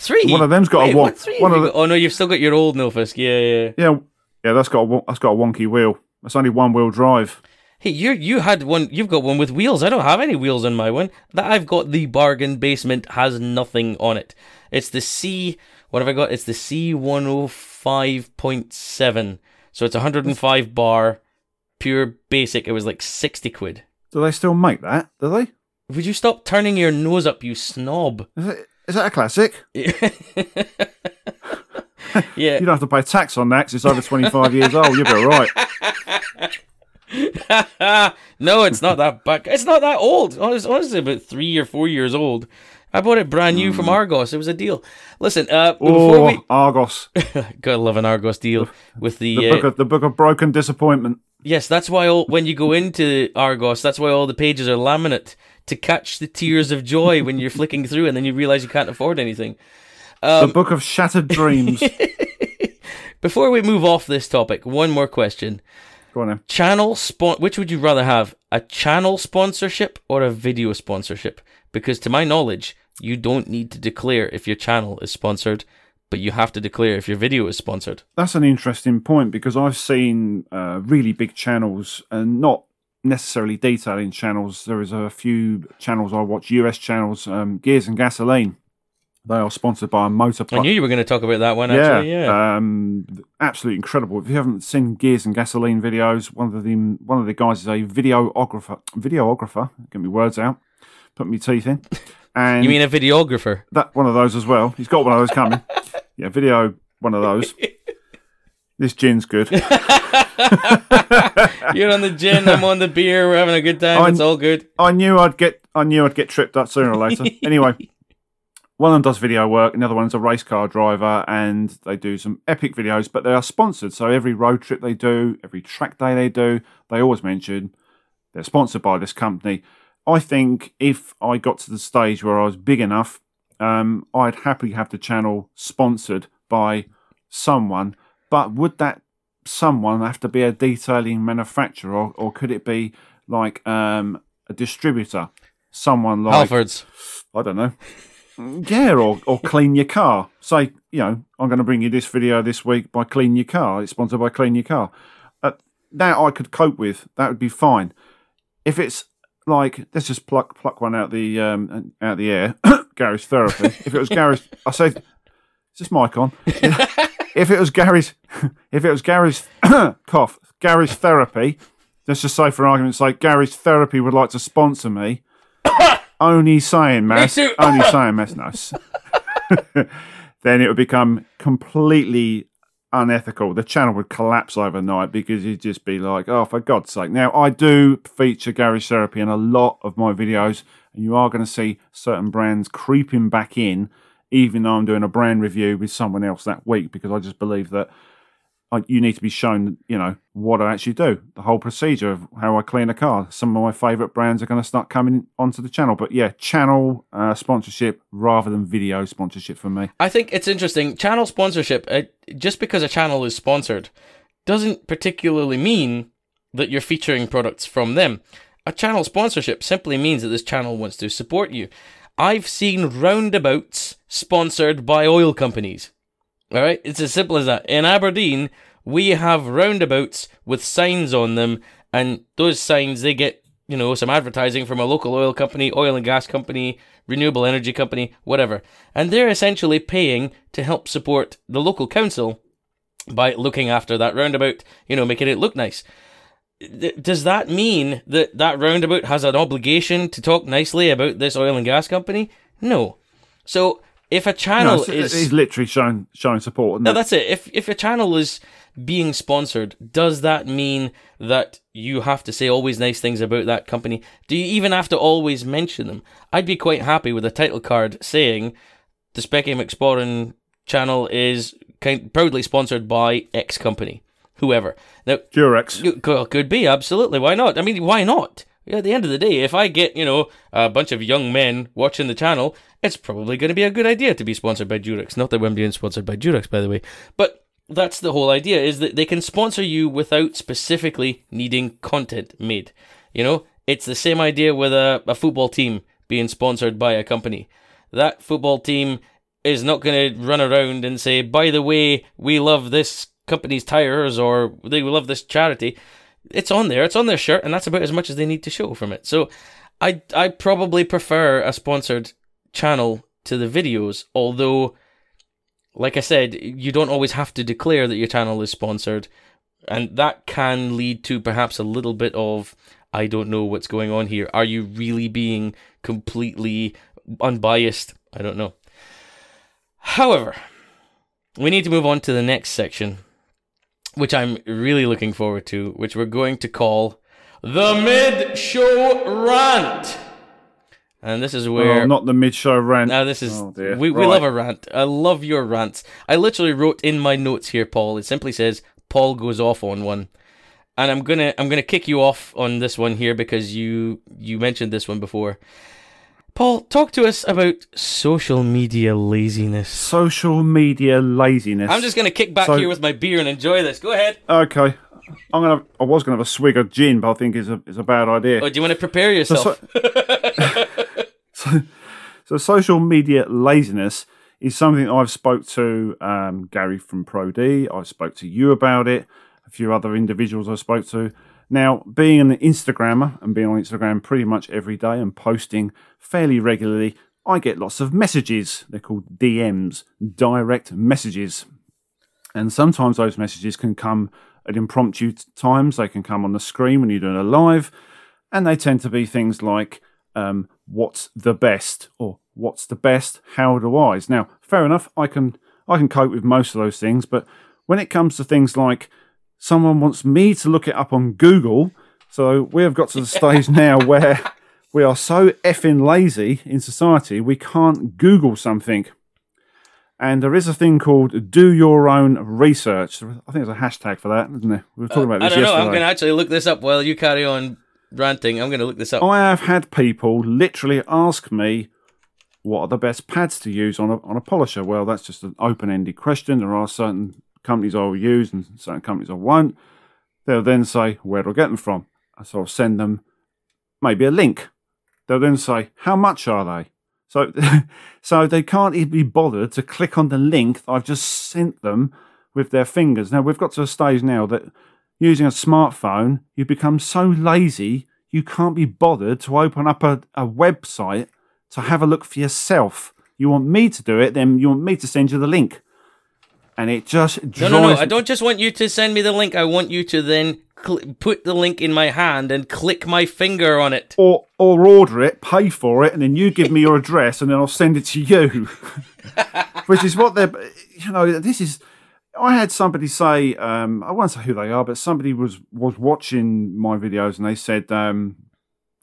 Three? One of them's got Wait, a wonk. Three one of the- got? Oh, no, you've still got your old Nofus. Yeah, yeah. Yeah, yeah that's, got a, that's got a wonky wheel. That's only one-wheel drive. Hey, you you had one. You've got one with wheels. I don't have any wheels on my one. That I've got the bargain basement has nothing on it. It's the C. What have I got? It's the C one oh five point seven. So it's one hundred five bar, pure basic. It was like sixty quid. Do they still make that? Do they? Would you stop turning your nose up, you snob? Is that, is that a classic? Yeah. You don't have to pay tax on that because it's over twenty-five years old. You'll be all right. No, it's not that bad. It's not that old. Honestly, about three or four years old. I bought it brand new mm. from Argos. It was a deal. Listen, uh, oh, before we Argos, gotta love an Argos deal with the the book, uh, of, the book of broken disappointment. Yes, that's why all, when you go into Argos, that's why all the pages are laminate to catch the tears of joy when you're flicking through, and then you realise you can't afford anything. Um, the book of shattered dreams. Before we move off this topic, one more question. Channel spon- Which would you rather have, a channel sponsorship or a video sponsorship? Because to my knowledge, you don't need to declare if your channel is sponsored, but you have to declare if your video is sponsored. That's an interesting point because I've seen uh, really big channels and not necessarily detailing channels. There is a few channels I watch, U S channels, um, Gears and Gasoline. They are sponsored by a motor pump. I knew you were going to talk about that one, actually. Yeah, yeah. Um, absolutely incredible. If you haven't seen Gears and Gasoline videos, one of the one of the guys is a videographer. Videographer, get me words out, put me teeth in. And you mean a videographer? That one of those as well. He's got one of those coming. Yeah, video one of those. This gin's good. You're on the gin, I'm on the beer. We're having a good time. I, it's all good. I knew I'd get. I knew I'd get tripped up sooner or later. Anyway. One of them does video work, another one's a race car driver, and they do some epic videos, but they are sponsored. So every road trip they do, every track day they do, they always mention they're sponsored by this company. I think if I got to the stage where I was big enough, um, I'd happily have the channel sponsored by someone, but would that someone have to be a detailing manufacturer, or, or could it be like um, a distributor? Someone like... Halfords. I don't know. Yeah, or, or Clean Your Car. Say, you know, I'm going to bring you this video this week by Clean Your Car. It's sponsored by Clean Your Car. Uh, that I could cope with. That would be fine. If it's like, let's just pluck pluck one out the um, out the air. Gary's Therapy. If it was Gary's, I say, is this mic on? If it was Gary's, if it was Gary's cough, Gary's Therapy. Let's just say, for argument's sake, Gary's Therapy would like to sponsor me. Only saying, Mass. Only saying, Mass. No. Then it would become completely unethical. The channel would collapse overnight because you'd just be like, oh, for God's sake. Now, I do feature Gary's Therapy in a lot of my videos, and you are going to see certain brands creeping back in, even though I'm doing a brand review with someone else that week, because I just believe that I, you need to be shown, you know, what I actually do, the whole procedure of how I clean a car. Some of my favourite brands are going to start coming onto the channel. But yeah, channel uh, sponsorship rather than video sponsorship for me. I think it's interesting. Channel sponsorship, uh, just because a channel is sponsored, doesn't particularly mean that you're featuring products from them. A channel sponsorship simply means that this channel wants to support you. I've seen roundabouts sponsored by oil companies. All right, it's as simple as that. In Aberdeen, we have roundabouts with signs on them, and those signs, they get, you know, some advertising from a local oil company, oil and gas company, renewable energy company, whatever. And they're essentially paying to help support the local council by looking after that roundabout, you know, making it look nice. Does that mean that that roundabout has an obligation to talk nicely about this oil and gas company? No. So... If a channel no, is... He's literally showing, showing support. No, it? that's it. If if a channel is being sponsored, does that mean that you have to say always nice things about that company? Do you even have to always mention them? I'd be quite happy with a title card saying, the Specky McSporran channel is kind, proudly sponsored by X company, whoever. Now, Durex. Could be, absolutely. Why not? I mean, why not? At the end of the day, if I get, you know, a bunch of young men watching the channel, it's probably going to be a good idea to be sponsored by Durex. Not that we're being sponsored by Durex, by the way. But that's the whole idea, is that they can sponsor you without specifically needing content made. You know, it's the same idea with a, a football team being sponsored by a company. That football team is not going to run around and say, by the way, we love this company's tires, or they love this charity. It's on there, it's on their shirt, and that's about as much as they need to show from it. So I I probably prefer a sponsored channel to the videos, although, like I said, you don't always have to declare that your channel is sponsored, and that can lead to perhaps a little bit of, I don't know what's going on here. Are you really being completely unbiased? I don't know. However, we need to move on to the next section, which I'm really looking forward to, which we're going to call the mid-show rant. And this is where... Oh, not the mid-show rant. No, this is... Oh, dear. We, we right. love a rant. I love your rants. I literally wrote in my notes here, Paul. It simply says, Paul goes off on one. And I'm going to I'm gonna kick you off on this one here because you you mentioned this one before. Paul, talk to us about social media laziness. Social media laziness. I'm just going to kick back so, here with my beer and enjoy this. Go ahead. Okay. I'm gonna. I was going to have a swig of gin, but I think it's a, it's a bad idea. Oh, do you want to prepare yourself? So, so, so social media laziness is something I've spoke to um, Gary from Pro-D. I spoke to you about it. A few other individuals I spoke to. Now, being an Instagrammer and being on Instagram pretty much every day and posting fairly regularly, I get lots of messages. They're called D Ms, direct messages. And sometimes those messages can come at impromptu times. They can come on the screen when you're doing a live. And they tend to be things like, um, what's the best? Or what's the best? How do I? Now, fair enough, I can I can cope with most of those things. But when it comes to things like, someone wants me to look it up on Google, so we have got to the stage now where we are so effing lazy in society, we can't Google something. And there is a thing called do your own research. I think there's a hashtag for that, isn't there? We were talking uh, about this yesterday. I don't yesterday. know, I'm going to actually look this up while you carry on ranting. I'm going to look this up. I have had people literally ask me, what are the best pads to use on a, on a polisher? Well, that's just an open-ended question. There are certain companies I will use and certain companies I won't. They'll then say, where do I get them from? So I'll send them maybe a link. They'll then say, how much are they? So so they can't even be bothered to click on the link that I've just sent them with their fingers. Now, we've got to a stage now that using a smartphone, you become so lazy, you can't be bothered to open up a, a website to have a look for yourself. You want me to do it, then you want me to send you the link. And it just drives... No, no, no, I don't just want you to send me the link. I want you to then cl- put the link in my hand and click my finger on it. Or or order it, pay for it, and then you give me your address and then I'll send it to you. Which is what they're... You know, this is... I had somebody say... Um, I won't say who they are, but somebody was, was watching my videos and they said, um,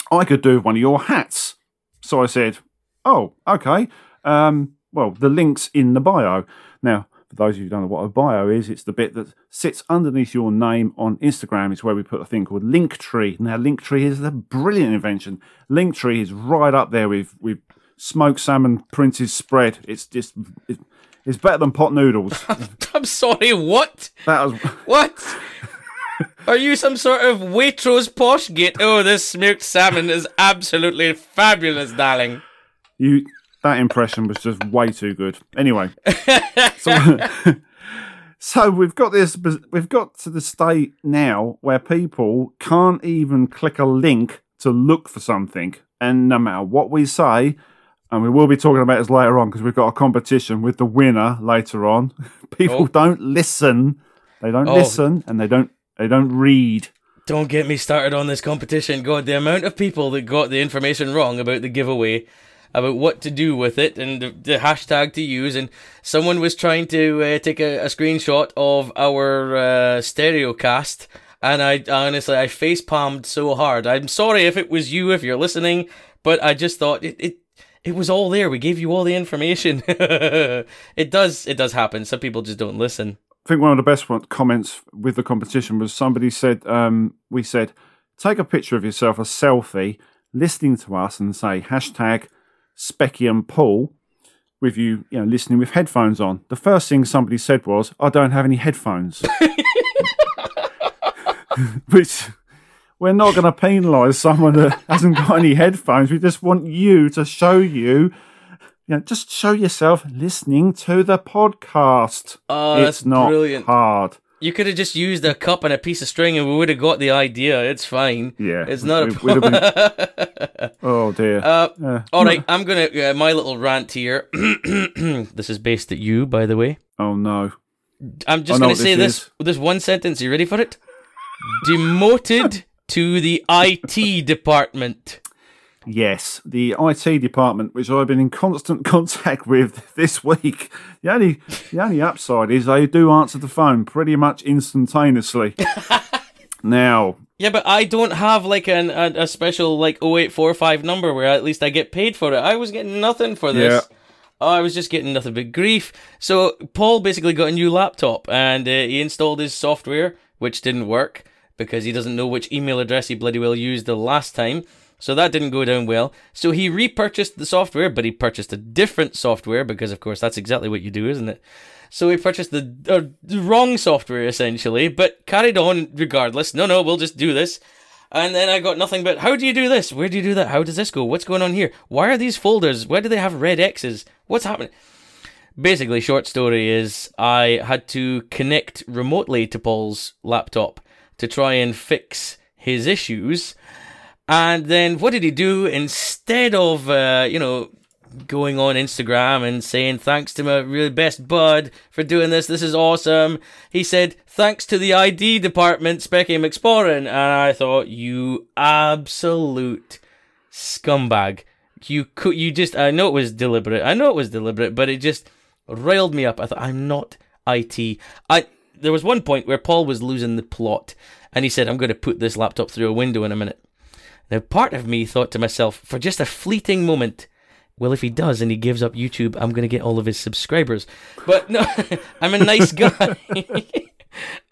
I could do one of your hats. So I said, oh, okay. Um, well, the link's in the bio. Now... For those of you who don't know what a bio is, it's the bit that sits underneath your name on Instagram. It's where we put a thing called Linktree. Now, Linktree is a brilliant invention. Linktree is right up there with, with smoked salmon Prince's spread. It's just it's better than pot noodles. I'm sorry, what? That was what? Are you some sort of Waitrose posh git? Oh, this smoked salmon is absolutely fabulous, darling. You. That impression was just way too good. Anyway, so, so we've got this. We've got to the state now where people can't even click a link to look for something, and no matter what we say, and we will be talking about this later on because we've got a competition with the winner later on. People oh. don't listen. They don't oh. listen, and they don't. They don't read. Don't get me started on this competition. God, the amount of people that got the information wrong about the giveaway, about what to do with it and the, the hashtag to use. And someone was trying to uh, take a, a screenshot of our uh, stereo cast. And I honestly, I face palmed so hard. I'm sorry if it was you, if you're listening, but I just thought it, it, It was all there. We gave you all the information. It does, it does happen. Some people just don't listen. I think one of the best comments with the competition was somebody said, um, we said, take a picture of yourself, a selfie, listening to us and say hashtag Specky and Paul with you, you know, listening with headphones on. The first thing somebody said was, I don't have any headphones. Which... We're not going to penalise someone that hasn't got any headphones. We just want you to show you, you know, just show yourself listening to the podcast. Oh, it's that's not brilliant. Hard. You could have just used a cup and a piece of string and we would have got the idea. It's fine. Yeah. It's not we, a problem. Oh, dear. Uh, uh, all right. I'm going to, uh, my little rant here. This is based at you, by the way. Oh, no. I'm just going to say this, this, this one sentence. Are you ready for it? Demoted. To the I T department. Yes, the I T department, which I've been in constant contact with this week. The only the only upside is they do answer the phone pretty much instantaneously. Now. Yeah, but I don't have like an, a, a special like oh eight four five number where at least I get paid for it. I was getting nothing for this. Yeah. I was just getting nothing but grief. So Paul basically got a new laptop and uh, he installed his software, which didn't work. Because he doesn't know which email address he bloody well used the last time. So that didn't go down well. So he repurchased the software, but he purchased a different software because, of course, that's exactly what you do, isn't it? So he purchased the, uh, the wrong software, essentially, but carried on regardless. No, no, we'll just do this. And then I got nothing but, how do you do this? Where do you do that? How does this go? What's going on here? Why are these folders? Why do they have red X's? What's happening? Basically, short story is I had to connect remotely to Paul's laptop to try and fix his issues. And then what did he do? Instead of, uh, you know, going on Instagram and saying, thanks to my really best bud for doing this, this is awesome, he said, thanks to the I D department, Specky McSporran. And I thought, you absolute scumbag. You could, you just, I know it was deliberate. I know it was deliberate, but it just riled me up. I thought, I'm not I T. I... There was one point where Paul was losing the plot and he said, I'm going to put this laptop through a window in a minute. Now, part of me thought to myself, for just a fleeting moment, well, if he does and he gives up YouTube, I'm going to get all of his subscribers. But no, I'm a nice guy.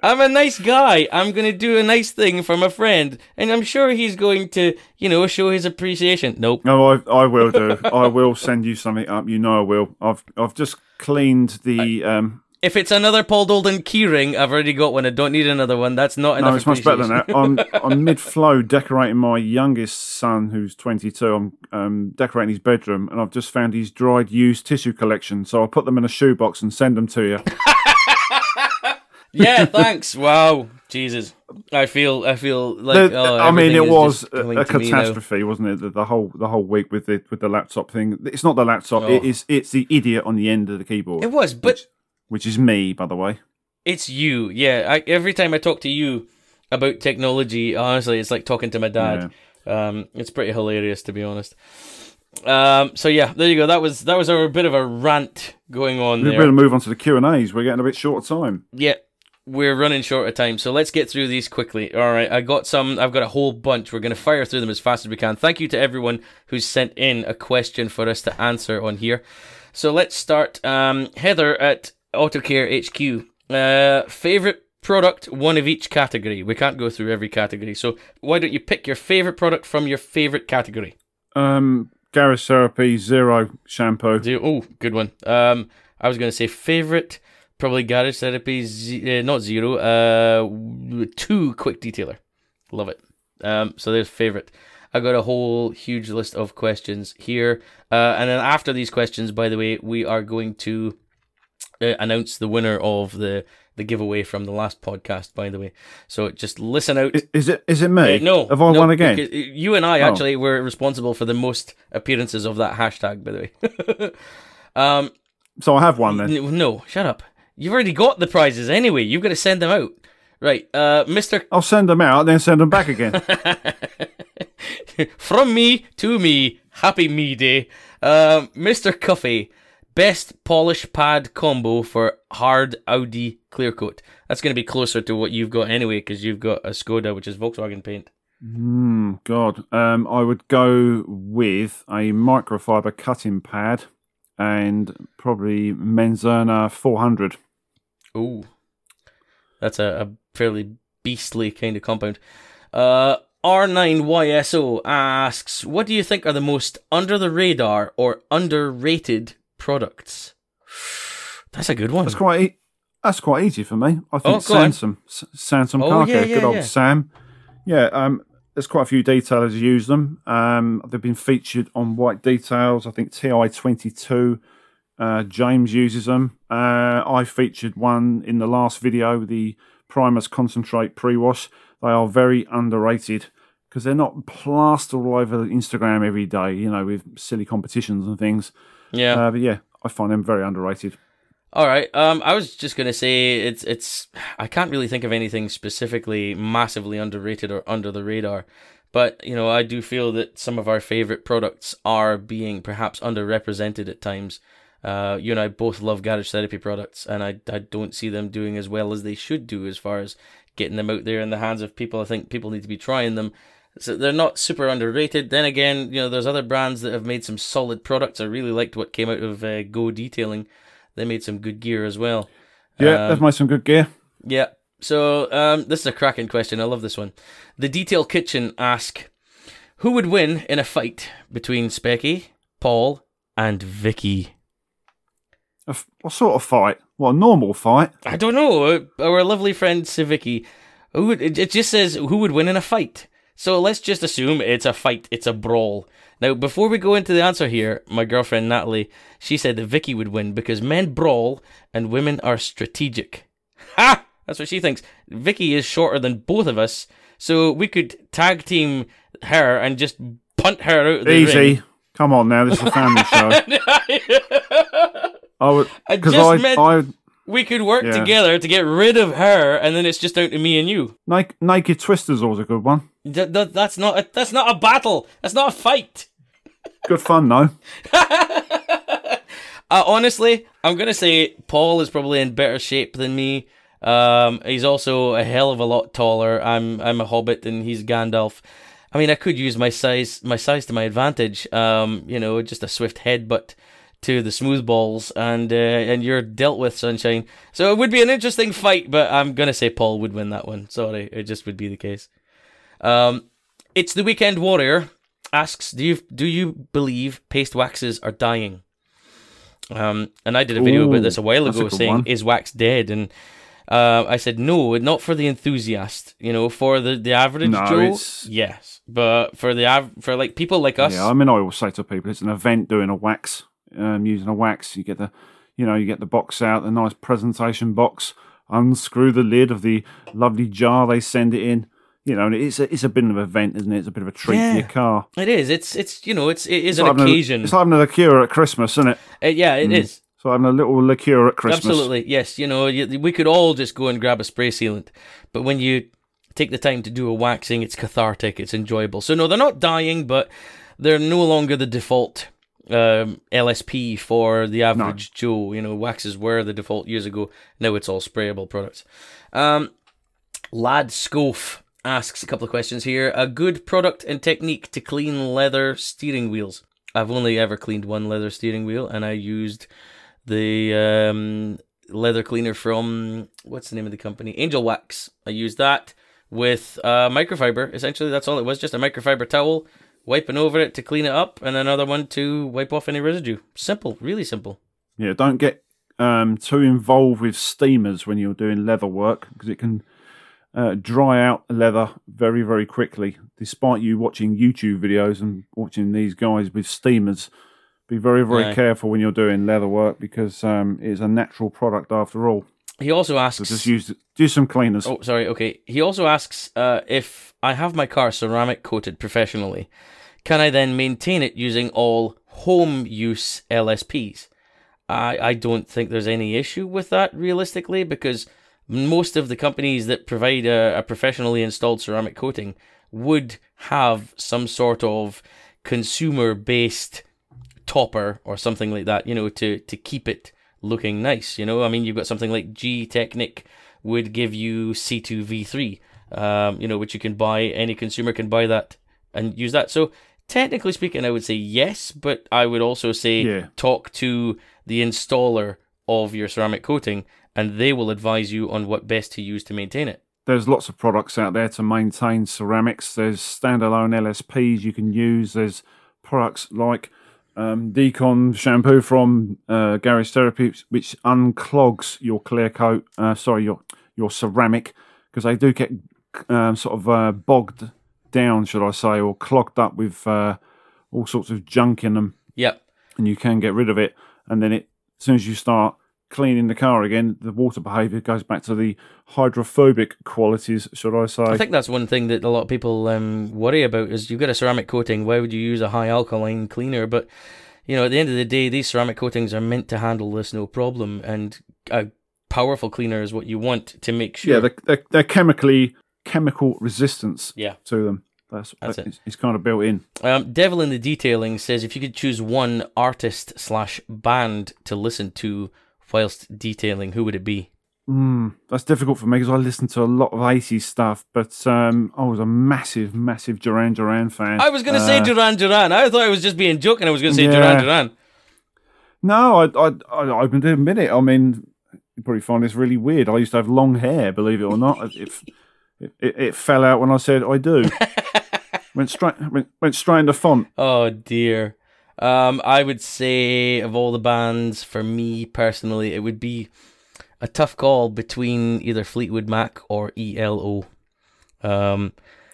I'm a nice guy. I'm going to do a nice thing for my friend. And I'm sure he's going to, you know, show his appreciation. Nope. No, I, I will do. I will send you something up. You know I will. I've I've just cleaned the... I- um. If it's another Paul Dolden keyring, I've already got one. I don't need another one. That's not enough. No, it's much better than that. I'm, I'm mid-flow decorating my youngest son, who's twenty-two. I'm um, decorating his bedroom, and I've just found his dried used tissue collection. So I'll put them in a shoebox and send them to you. Yeah, thanks. Wow, Jesus, I feel, I feel like. The, oh, I mean, it was a, a catastrophe, wasn't it? The, the whole, the whole week with the with the laptop thing. It's not the laptop. Oh. It is. It's the idiot on the end of the keyboard. It was, but. Which, Which is me, by the way. It's you, yeah. I, every time I talk to you about technology, honestly, it's like talking to my dad. Yeah. Um, it's pretty hilarious, to be honest. Um, so yeah, there you go. That was that was a bit of a rant going on. We're there. We're going to move on to the Q and A's. We're getting a bit short of time. Yeah, we're running short of time, so let's get through these quickly. All right, I got some. I've got a whole bunch. We're going to fire through them as fast as we can. Thank you to everyone who's sent in a question for us to answer on here. So let's start. Um, Heather at Autocare H Q. Uh, favorite product, one of each category. We can't go through every category, so why don't you pick your favorite product from your favorite category? Um, Gary's Therapy Zero shampoo. Zero, oh, good one. Um, I was going to say favorite, probably Gary's Therapy, Z- uh, not Zero. Uh, two quick detailer. Love it. Um, so there's favorite. I got a whole huge list of questions here, uh, and then after these questions, by the way, we are going to. Uh, announce the winner of the, the giveaway from the last podcast, by the way. So just listen out. Is, is it is it me? Uh, no. Have I no, won again? You and I oh. actually were responsible for the most appearances of that hashtag, by the way. um, so I have won then? N- no, shut up. You've already got the prizes anyway. You've got to send them out. Right, uh, Mister I'll send them out and then send them back again. From me to me, happy me day. Uh, Mister Cuffy. Best polish pad combo for hard Audi clear coat. That's going to be closer to what you've got anyway, because you've got a Skoda, which is Volkswagen paint. Mm, God, um, I would go with a microfiber cutting pad and probably Menzerna four hundred. Ooh, that's a, a fairly beastly kind of compound. Uh, R nine Y S O asks, what do you think are the most under the radar or underrated products? That's a good one. That's quite e- that's quite easy for me. I think oh, Sansom, S- Sansom oh, Car Care, yeah, yeah, good old yeah. Sam. Yeah, um, there's quite a few detailers who use them. Um, they've been featured on White Details. I think T I twenty-two, uh, James uses them. Uh, I featured one in the last video, the Primus Concentrate Pre-Wash. They are very underrated because they're not plastered all over Instagram every day, you know, with silly competitions and things. Yeah. Uh, but yeah, I find them very underrated. All right. Um, I was just going to say it's it's. I can't really think of anything specifically massively underrated or under the radar, but you know I do feel that some of our favorite products are being perhaps underrepresented at times. Uh, you and I both love Garage Therapy products, and I I don't see them doing as well as they should do as far as getting them out there in the hands of people. I think people need to be trying them. So they're not super underrated. Then again, you know, there's other brands that have made some solid products. I really liked what came out of uh, Go Detailing. They made some good gear as well. Yeah, um, they've made some good gear. Yeah. So um, this is a cracking question. I love this one. The Detail Kitchen ask, who would win in a fight between Specky, Paul, and Vicky? A f- what sort of fight? What, a normal fight? I don't know. Our lovely friend Vicky. Who would, it just says, who would win in a fight? So let's just assume it's a fight. It's a brawl. Now, before we go into the answer here, my girlfriend Natalie, she said that Vicky would win because men brawl and women are strategic. Ha! That's what she thinks. Vicky is shorter than both of us, so we could tag team her and just punt her out of the Easy. Ring. Come on now, this is a family show. I would, I just I, meant I, we could work yeah. together to get rid of her, and then it's just down to me and you. Naked, naked Twister's always a good one. D- d- that's not a, that's not a battle. That's not a fight. Good fun, though. uh, honestly, I'm going to say Paul is probably in better shape than me. Um, he's also a hell of a lot taller. I'm I'm a hobbit and he's Gandalf. I mean, I could use my size my size to my advantage. Um, you know, just a swift headbutt to the smooth balls, and uh, and you're dealt with, sunshine. So it would be an interesting fight, but I'm going to say Paul would win that one. Sorry, it just would be the case. Um, it's the Weekend Warrior asks, do you do you believe paste waxes are dying? Um, and I did a video Ooh, about this a while ago, a saying one. Is wax dead? And uh, I said no, not for the enthusiast. You know, for the, the average no, Joe, it's... yes, but for the av- for like people like us. Yeah, I mean, I always say to people, it's an event doing a wax, um, using a wax. You get the, you know, you get the box out, the nice presentation box. Unscrew the lid of the lovely jar they send it in. You know, and it's a, it's a bit of an event, isn't it? It's a bit of a treat yeah, for your car. It is. It's, it's you know, it's, it is it's an like occasion. A, it's like having a liqueur at Christmas, isn't it? Uh, yeah, it mm. is. So having a little liqueur at Christmas. Absolutely, yes. You know, you, we could all just go and grab a spray sealant. But when you take the time to do a waxing, it's cathartic, it's enjoyable. So, no, they're not dying, but they're no longer the default um, L S P for the average no. Joe. You know, waxes were the default years ago. Now it's all sprayable products. Um, Lad Scoff asks a couple of questions here. A good product and technique to clean leather steering wheels. I've only ever cleaned one leather steering wheel, and I used the um, leather cleaner from, what's the name of the company? Angel Wax. I used that with uh, microfiber. Essentially, that's all it was, just a microfiber towel, wiping over it to clean it up, and another one to wipe off any residue. Simple, really simple. Yeah, don't get um, too involved with steamers when you're doing leather work, because it can... Uh, dry out leather very, very quickly. Despite you watching YouTube videos and watching these guys with steamers, be very, very yeah. careful when you're doing leather work, because um, it's a natural product after all. He also asks... So just use do some cleaners. Oh, sorry, okay. He also asks, uh, if I have my car ceramic coated professionally, can I then maintain it using all home use L S Ps? I, I don't think there's any issue with that realistically, because... most of the companies that provide a, a professionally installed ceramic coating would have some sort of consumer-based topper or something like that, you know, to, to keep it looking nice, you know? I mean, you've got something like G-Technic would give you C two V three. um, you know, which you can buy, any consumer can buy that and use that. So technically speaking, I would say yes, but I would also say yeah. talk to the installer of your ceramic coating and they will advise you on what best to use to maintain it. There's lots of products out there to maintain ceramics. There's standalone L S Ps you can use. There's products like um, Decon shampoo from uh, Gary's Therapy, which unclogs your clear coat, uh, sorry, your your ceramic, because they do get um, sort of uh, bogged down, should I say, or clogged up with uh, all sorts of junk in them. Yep. And you can get rid of it. And then it, as soon as you start cleaning the car again, the water behaviour goes back to the hydrophobic qualities, should I say. I think that's one thing that a lot of people um, worry about is you've got a ceramic coating, why would you use a high alkaline cleaner? But, you know, at the end of the day, these ceramic coatings are meant to handle this no problem, and a powerful cleaner is what you want to make sure. Yeah, they're, they're, they're chemically, chemical resistance yeah. to them. That's, That's it. It's, it's kind of built in. Um, Devil in the Detailing says, if you could choose one artist slash band to listen to whilst detailing, who would it be? Mm, that's difficult for me because I listen to a lot of eighties stuff, but um, I was a massive, massive Duran Duran fan. I was going to uh, say Duran Duran. I thought I was just being joking. I was going to say yeah. Duran Duran. No, I, I, I, I've been doing a minute. I mean, you probably find this really weird. I used to have long hair, believe it or not. it, it, it, it fell out when I said I do. went straight, went, went straight into font. Oh dear. Um, I would say of all the bands, for me personally, it would be a tough call between either Fleetwood Mac or E L O. Um,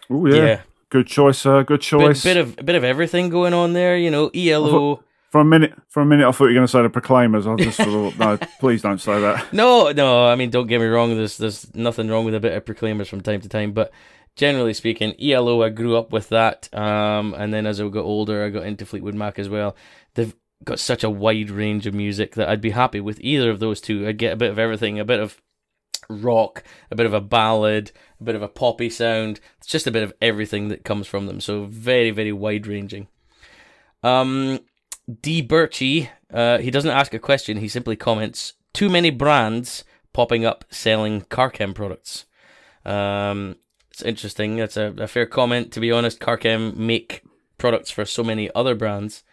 oh yeah. yeah, good choice, sir. Good choice. Bit, bit of bit of everything going on there, you know. E L O. Thought, for a minute, for a minute, I thought you were going to say the Proclaimers. I just thought, no, please don't say that. No, no. I mean, don't get me wrong. There's there's nothing wrong with a bit of Proclaimers from time to time, but generally speaking, E L O, I grew up with that, um, and then as I got older, I got into Fleetwood Mac as well. They've got such a wide range of music that I'd be happy with either of those two. I'd get a bit of everything, a bit of rock, a bit of a ballad, a bit of a poppy sound. It's just a bit of everything that comes from them, so very, very wide-ranging. Um, D. Birchie, uh, he doesn't ask a question, he simply comments, too many brands popping up selling car chem products. Um... Interesting. That's a, a fair comment. To be honest, Car Chem make products for so many other brands,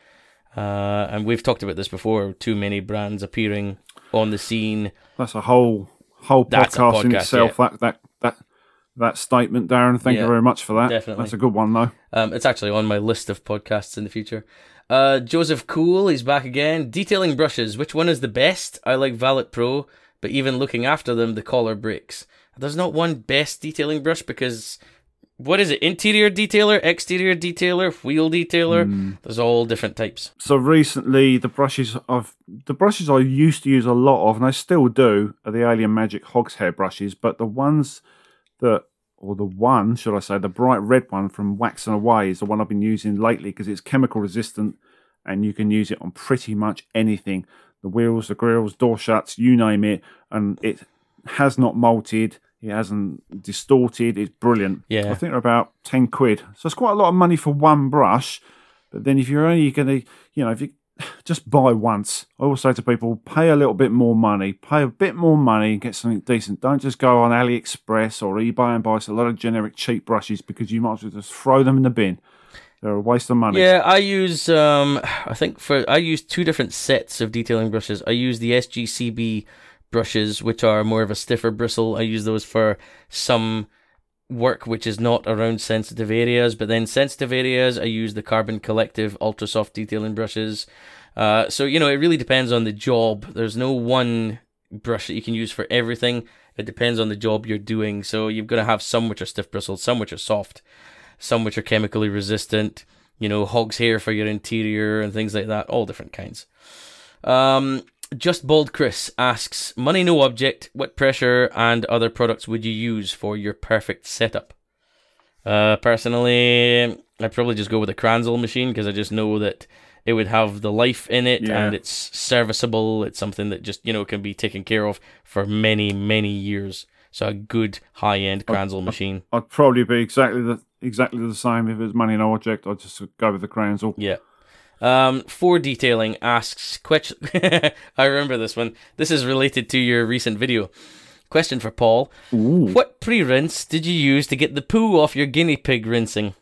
uh, and we've talked about this before. Too many brands appearing on the scene. That's a whole whole That's podcast, podcast in itself. Yeah. That that that that statement, Darren. Thank yeah, you very much for that. Definitely, that's a good one though. Um, it's actually on my list of podcasts in the future. Uh, Joseph Cool, he's back again. Detailing brushes. Which one is the best? I like Valet Pro, but even looking after them, the collar breaks. There's not one best detailing brush because, what is it, interior detailer, exterior detailer, wheel detailer? Mm. There's all different types. So recently, the brushes I've the brushes I used to use a lot of, and I still do, are the Alien Magic Hogshair brushes, but the ones that, or the one, should I say, the bright red one from Wax and Away is the one I've been using lately because it's chemical resistant and you can use it on pretty much anything. The wheels, the grills, door shuts, you name it, and it has not molted. It hasn't distorted. It's brilliant. Yeah. I think they're about ten quid. So it's quite a lot of money for one brush. But then if you're only going to, you know, if you just buy once, I always say to people, pay a little bit more money, pay a bit more money and get something decent. Don't just go on AliExpress or eBay and buy a lot of generic cheap brushes because you might as well just throw them in the bin. They're a waste of money. Yeah, I use, um, I think for, I use two different sets of detailing brushes. I use the S G C B brushes, which are more of a stiffer bristle. I use those for some work which is not around sensitive areas, but then sensitive areas I use the Carbon Collective ultra soft detailing brushes. Uh, so, you know, it really depends on the job. There's no one brush that you can use for everything. It depends on the job you're doing. So you've got to have some which are stiff bristled, some which are soft, some which are chemically resistant, you know, hog's hair for your interior and things like that, all different kinds. Um, Just Bald Chris asks, money no object, what pressure and other products would you use for your perfect setup? Uh, personally, I'd probably just go with a Kranzel machine because I just know that it would have the life in it yeah. and it's serviceable. It's something that just, you know, can be taken care of for many, many years. So a good high-end Kranzel I'd, machine. I'd probably be exactly the exactly the same. If it was money no object, I'd just go with the Kranzel. Yeah. Um, For Detailing asks, I remember this one. This is related to your recent video. Question for Paul. Ooh. What pre-rinse did you use to get the poo off your guinea pig rinsing?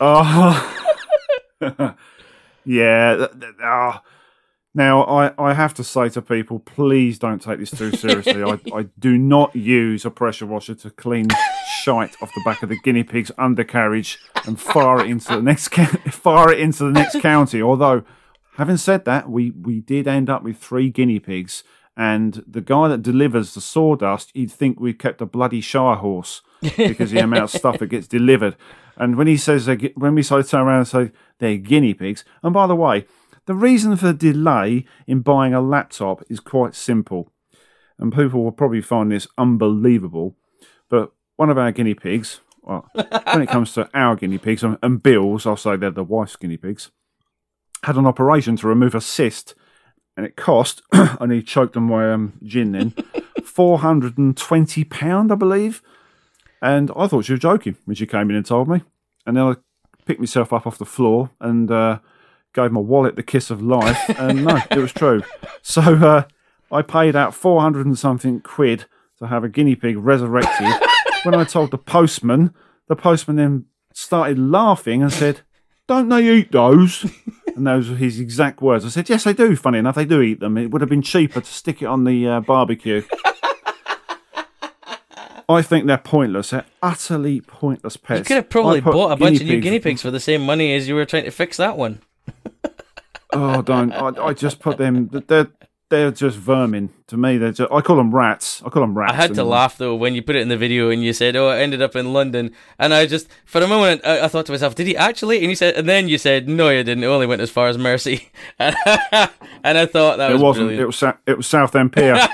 Oh. Yeah. Th- th- oh. Now, I, I have to say to people, please don't take this too seriously. I, I do not use a pressure washer to clean shite off the back of the guinea pig's undercarriage and fire it into the next ca- fire it into the next county. Although, having said that, we, we did end up with three guinea pigs, and the guy that delivers the sawdust, he'd think we kept a bloody shire horse because of the amount of stuff that gets delivered. And when he says when we sort of turn around and say they're guinea pigs, and by the way, the reason for the delay in buying a laptop is quite simple, and people will probably find this unbelievable, but one of our guinea pigs, well, when it comes to our guinea pigs and, and Bill's, I'll say they're the wife's guinea pigs, had an operation to remove a cyst, and it cost, I nearly choked on my um, gin then, four hundred twenty pounds, I believe, and I thought she was joking when she came in and told me, and then I picked myself up off the floor and... Uh, gave my wallet the kiss of life, and no, it was true. So uh, I paid out four hundred and something quid to have a guinea pig resurrected. When I told the postman, the postman then started laughing and said, "Don't they eat those?" And those were his exact words. I said, "Yes, they do, funny enough, they do eat them. It would have been cheaper to stick it on the uh, barbecue." I think they're pointless. They're utterly pointless pets. You could have probably bought a bunch of new guinea pigs for the same money as you were trying to fix that one. Oh, don't! I, I just put them. They're they're just vermin to me. They're just, I call them rats. I call them rats. I had to and, laugh though when you put it in the video and you said, "Oh, I ended up in London," and I just for a moment I, I thought to myself, "Did he actually?" And you said, and then you said, "No, you didn't. It only went as far as Mercy." And I thought that it was wasn't. Brilliant. It was it was South Empire.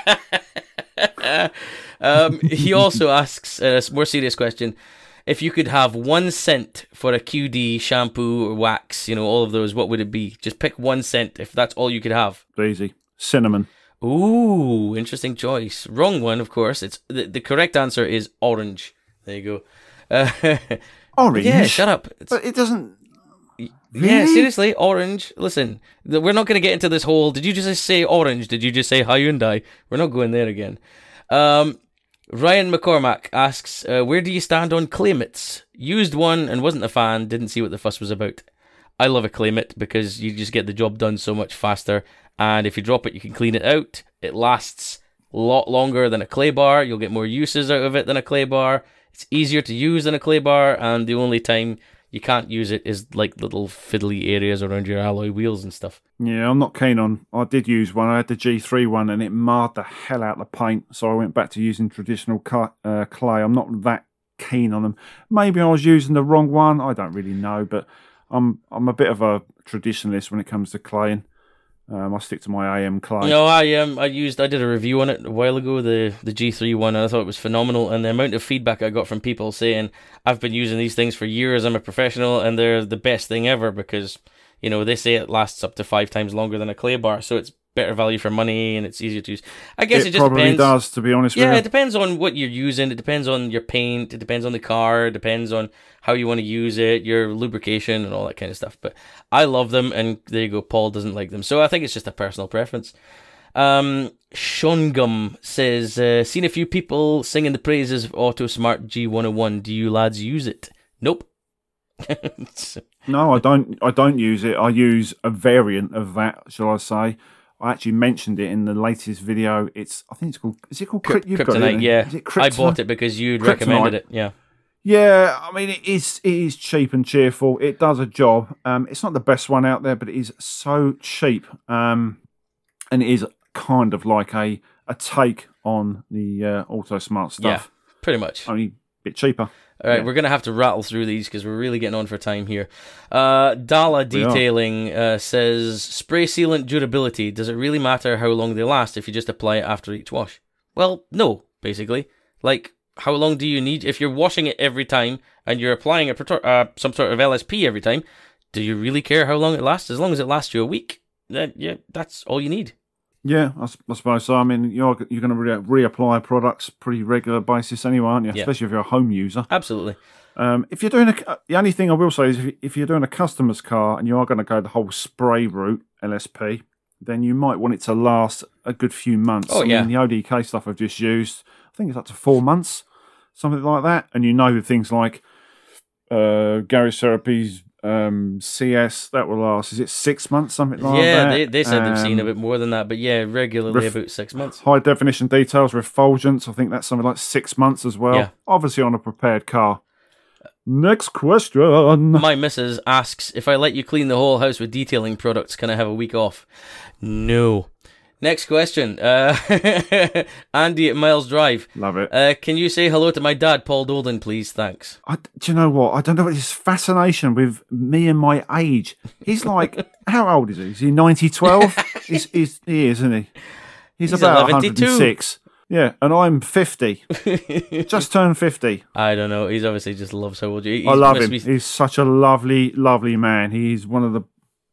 um, he also asks a more serious question. If you could have one scent for a Q D, shampoo, or wax, you know, all of those, what would it be? Just pick one scent if that's all you could have. Easy. Cinnamon. Ooh, interesting choice. Wrong one, of course. It's the, the correct answer is orange. There you go. Uh, orange? Yeah, shut up. It's, but it doesn't... Really? Yeah, seriously, orange. Listen, we're not going to get into this whole, did you just say orange? Did you just say Hyundai? We're not going there again. Um... Ryan McCormack asks, uh, where do you stand on claimants? Used one and wasn't a fan, didn't see what the fuss was about. I love a claimant because you just get the job done so much faster, and if you drop it, you can clean it out. It lasts a lot longer than a clay bar. You'll get more uses out of it than a clay bar. It's easier to use than a clay bar, and the only time you can't use it is like little fiddly areas around your alloy wheels and stuff. Yeah, I'm not keen on. I did use one. I had the G three one, and it marred the hell out of the paint, so I went back to using traditional ca- uh, clay. I'm not that keen on them. Maybe I was using the wrong one. I don't really know, but I'm I'm a bit of a traditionalist when it comes to claying. Um, I stick to my A M clay. You know, I um, I used I did a review on it a while ago, the the G three one, and I thought it was phenomenal. And the amount of feedback I got from people saying, "I've been using these things for years. I'm a professional, and they're the best thing ever," because you know they say it lasts up to five times longer than a clay bar, so it's better value for money and it's easier to use. I guess it, it just probably depends. Does, to be honest. Yeah, with you. It depends on what you're using. It depends on your paint. It depends on the car. It depends on how you want to use it, your lubrication, and all that kind of stuff. But I love them, and there you go. Paul doesn't like them, so I think it's just a personal preference. Um, Shongum says, uh, "Seen a few people singing the praises of AutoSmart G one oh one. Do you lads use it?" Nope. No, I don't. I don't use it. I use a variant of that, shall I say? I actually mentioned it in the latest video. It's, I think it's called, is it called Kryp- Kryptonite? Got it, yeah. Is it Kryptonite? I bought it because you'd Kryptonite. recommended it. Yeah. Yeah. I mean, it is, it is cheap and cheerful. It does a job. Um, it's not the best one out there, but it is so cheap. Um, and it is kind of like a, a take on the uh, AutoSmart stuff. Yeah, pretty much. Only a bit cheaper. All right, yeah. We're going to have to rattle through these because we're really getting on for time here. Uh, Dala Detailing uh, says, spray sealant durability. Does it really matter how long they last if you just apply it after each wash? Well, no, basically. Like, how long do you need? If you're washing it every time and you're applying a uh, some sort of L S P every time, do you really care how long it lasts? As long as it lasts you a week, then, yeah, that's all you need. Yeah, I, I suppose so. I mean, you're you're going to re- reapply products pretty regular basis anyway, aren't you? Yeah. Especially if you're a home user. Absolutely. Um, if you're doing a, the only thing I will say is if, if you're doing a customer's car and you are going to go the whole spray route, L S P, then you might want it to last a good few months. Oh, I yeah. mean, the O D K stuff I've just used, I think it's up to four months, something like that. And you know, with things like uh, Gary's Therapy's um, C S, that will last, is it six months, something like yeah, that? Yeah, they, they said um, they've seen a bit more than that, but yeah, regularly ref- about six months. High Definition Details, Refulgence, I think that's something like six months as well. Yeah. Obviously on a prepared car. Next question. My missus asks, if I let you clean the whole house with detailing products, can I have a week off? No. Next question. Uh, Andy at Miles Drive. Love it. Uh, can you say hello to my dad, Paul Dolan, please? Thanks. I, do you know what? I don't know. His fascination with me and my age. He's like, how old is he? Is he ninety, twelve? he's, he's, he is, isn't he? He's, he's about one hundred six. Yeah, and I'm fifty. Just turned fifty. I don't know. He's obviously just loves how old you. He's I love him. Be... He's such a lovely, lovely man. He's one of the...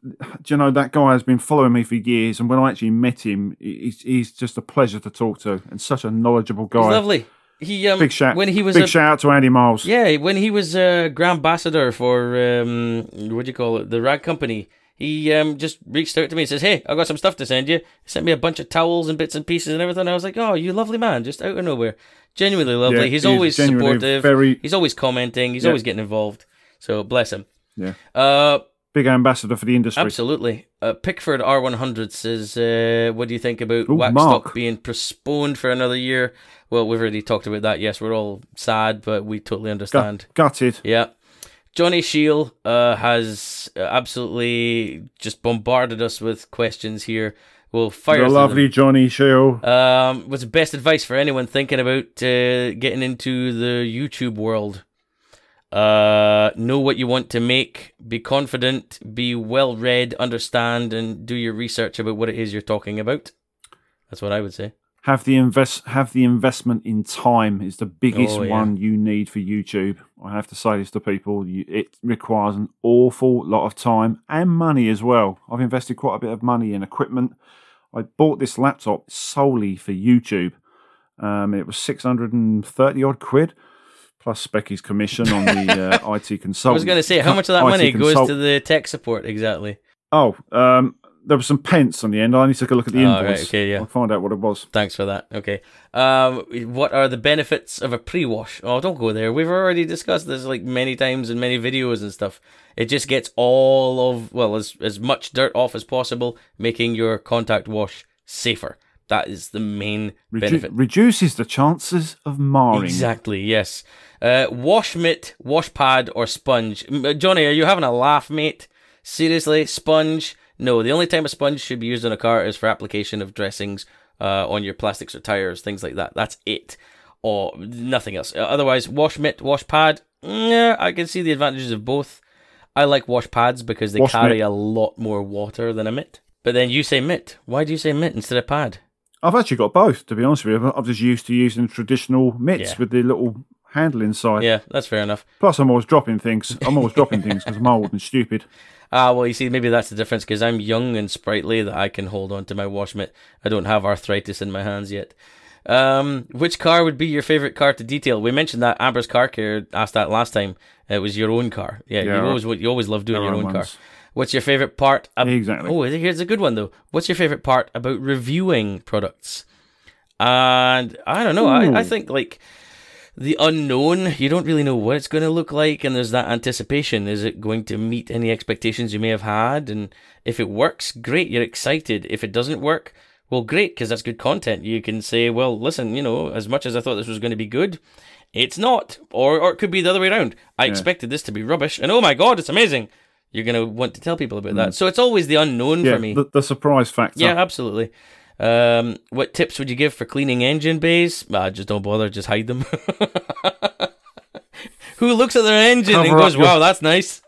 Do you know, that guy has been following me for years, and when I actually met him, he's, he's just a pleasure to talk to, and such a knowledgeable guy. He's lovely. He, um, big shout, when he was big a, shout out to Andy Miles. Yeah, when he was a Grand Ambassador for, um, what do you call it, the Rag Company, he um, just reached out to me and says, hey, I've got some stuff to send you. He sent me a bunch of towels and bits and pieces and everything. I was like, oh, you lovely man, just out of nowhere. Genuinely lovely. Yeah, he's, he's always supportive. Very... He's always commenting. He's yeah. always getting involved. So bless him. Yeah. Uh, Big ambassador for the industry. Absolutely. Uh, Pickford R one hundred says, uh, what do you think about Ooh, Waxstock Mark. being postponed for another year? Well, we've already talked about that. Yes, we're all sad, but we totally understand. Gut- gutted. Yeah. Johnny Shiel uh, has absolutely just bombarded us with questions here. We'll fire the lovely them. Johnny Shiel. Um, what's the best advice for anyone thinking about uh, getting into the YouTube world? Uh, know what you want to make. Be confident. Be well read. Understand and do your research about what it is you're talking about. That's what I would say. Have the invest, have the investment in time is the biggest oh, yeah. one you need for YouTube. I have to say this to people. You, it requires an awful lot of time and money as well. I've invested quite a bit of money in equipment. I bought this laptop solely for YouTube. Um, it was six hundred thirty odd quid, plus Specky's commission on the uh, I T consultant. I was going to say, how much of that money consult- goes to the tech support exactly? Oh, um... There were some pence on the end. I only took a look at the invoice. Oh, right, okay, yeah. I'll find out what it was. Thanks for that. Okay. Um, what are the benefits of a pre-wash? Oh, don't go there. We've already discussed this like many times in many videos and stuff. It just gets all of, well, as, as much dirt off as possible, making your contact wash safer. That is the main Redu- benefit. Reduces the chances of marring. Exactly, yes. Uh, wash mitt, wash pad, or sponge. Johnny, are you having a laugh, mate? Seriously, sponge? No, the only time a sponge should be used on a car is for application of dressings uh, on your plastics or tires, things like that. That's it, or nothing else. Otherwise, wash mitt, wash pad, yeah, I can see the advantages of both. I like wash pads because they wash carry mitt. a lot more water than a mitt. But then you say mitt. Why do you say mitt instead of pad? I've actually got both, to be honest with you. I'm just used to using traditional mitts yeah. with the little handle inside. Yeah, that's fair enough. Plus, I'm always dropping things. I'm always dropping things because I'm old and stupid. Ah, well, you see, maybe that's the difference, because I'm young and sprightly that I can hold on to my wash mitt. I don't have arthritis in my hands yet. Um, which car would be your favourite car to detail? We mentioned that Amber's Car Care asked that last time. It was your own car. Yeah, yeah, you always you always love doing your own ones. car. What's your favourite part? Ab- exactly. Oh, here's a good one, though. What's your favourite part about reviewing products? And I don't know. I, I think, like... the unknown, you don't really know what it's going to look like, and there's that anticipation. Is it going to meet any expectations you may have had? And if it works, great, you're excited. If it doesn't work, well, great, because that's good content. You can say, well, listen, you know, as much as I thought this was going to be good, it's not. Or or it could be the other way around. I yeah. expected this to be rubbish, and oh my God, it's amazing. You're going to want to tell people about mm. that. So it's always the unknown yeah, for me. The, the surprise factor. Yeah, absolutely. Um, what tips would you give for cleaning engine bays? Ah, just don't bother, just hide them. Who looks at their engine Cover and goes, your... wow, that's nice?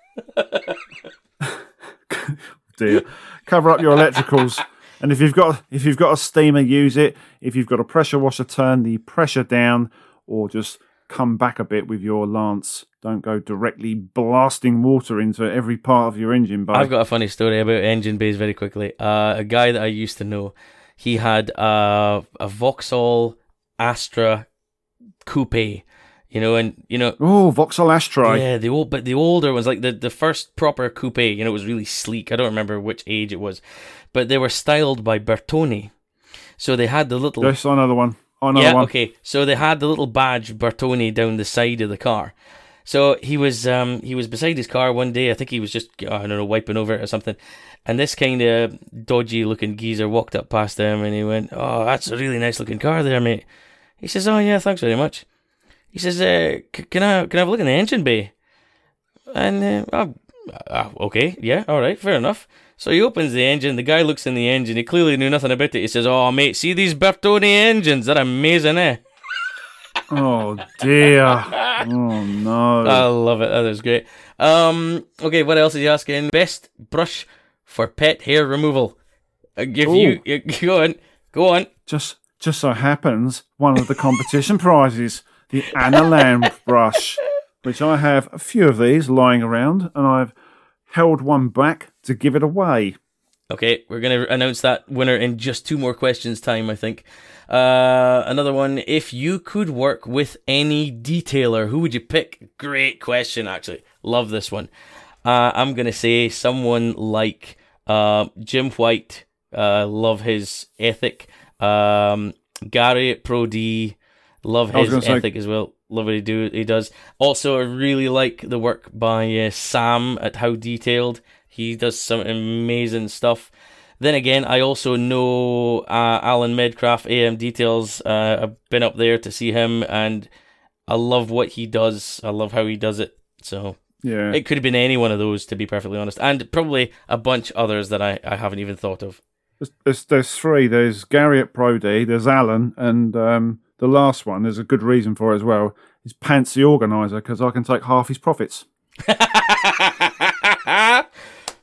Dear. Cover up your electricals. And if you've got if you've got a steamer, use it. If you've got a pressure washer, turn the pressure down, or just come back a bit with your lance. Don't go directly blasting water into every part of your engine bay. I've got a funny story about engine bays very quickly. Uh, a guy that I used to know, he had a, a Vauxhall Astra Coupe You know, and you know, oh, Vauxhall Ashtray. Yeah, the old, but the older ones, like the, the first proper coupe, you know, it was really sleek. I don't remember which age it was, but they were styled by Bertone. So they had the little. Yes, another one. Another yeah, one. Okay. So they had the little badge Bertone down the side of the car. So he was, um, he was beside his car one day. I think he was just, I don't know, wiping over it or something. And this kind of dodgy looking geezer walked up past him and he went, "Oh, that's a really nice looking car there, mate." He says, "Oh yeah, thanks very much." He says, uh, c- "Can I can I have a look in the engine bay?" And uh, uh, okay, yeah, all right, fair enough. So he opens the engine. The guy looks in the engine. He clearly knew nothing about it. He says, "Oh, mate, see these Bertone engines? They're amazing, eh?" Oh dear! Oh no! I love it. That is great. Um, okay, what else is he asking? Best brush for pet hair removal. I give you, you go on, go on. Just just so happens one of the competition prizes. The Anna Lamb brush, which I have a few of these lying around, and I've held one back to give it away. Okay, we're going to announce that winner in just two more questions time, I think. Uh, another one, if you could work with any detailer, who would you pick? Great question, actually. Love this one. Uh, I'm going to say someone like uh, Jim White. Uh, love his ethic. Um, Gary at Pro-D. Love his ethic say. as well. Love what he do. He does. Also, I really like the work by uh, Sam at How Detailed. He does some amazing stuff. Then again, I also know uh, Alan Medcraft, A M Details. Uh, I've been up there to see him, and I love what he does. I love how he does it. So yeah, it could have been any one of those, to be perfectly honest, and probably a bunch others that I, I haven't even thought of. There's, there's three. There's Gary at Pro-D, there's Alan, and... Um... the last one, there's a good reason for it as well, is Pants the Organiser, because I can take half his profits.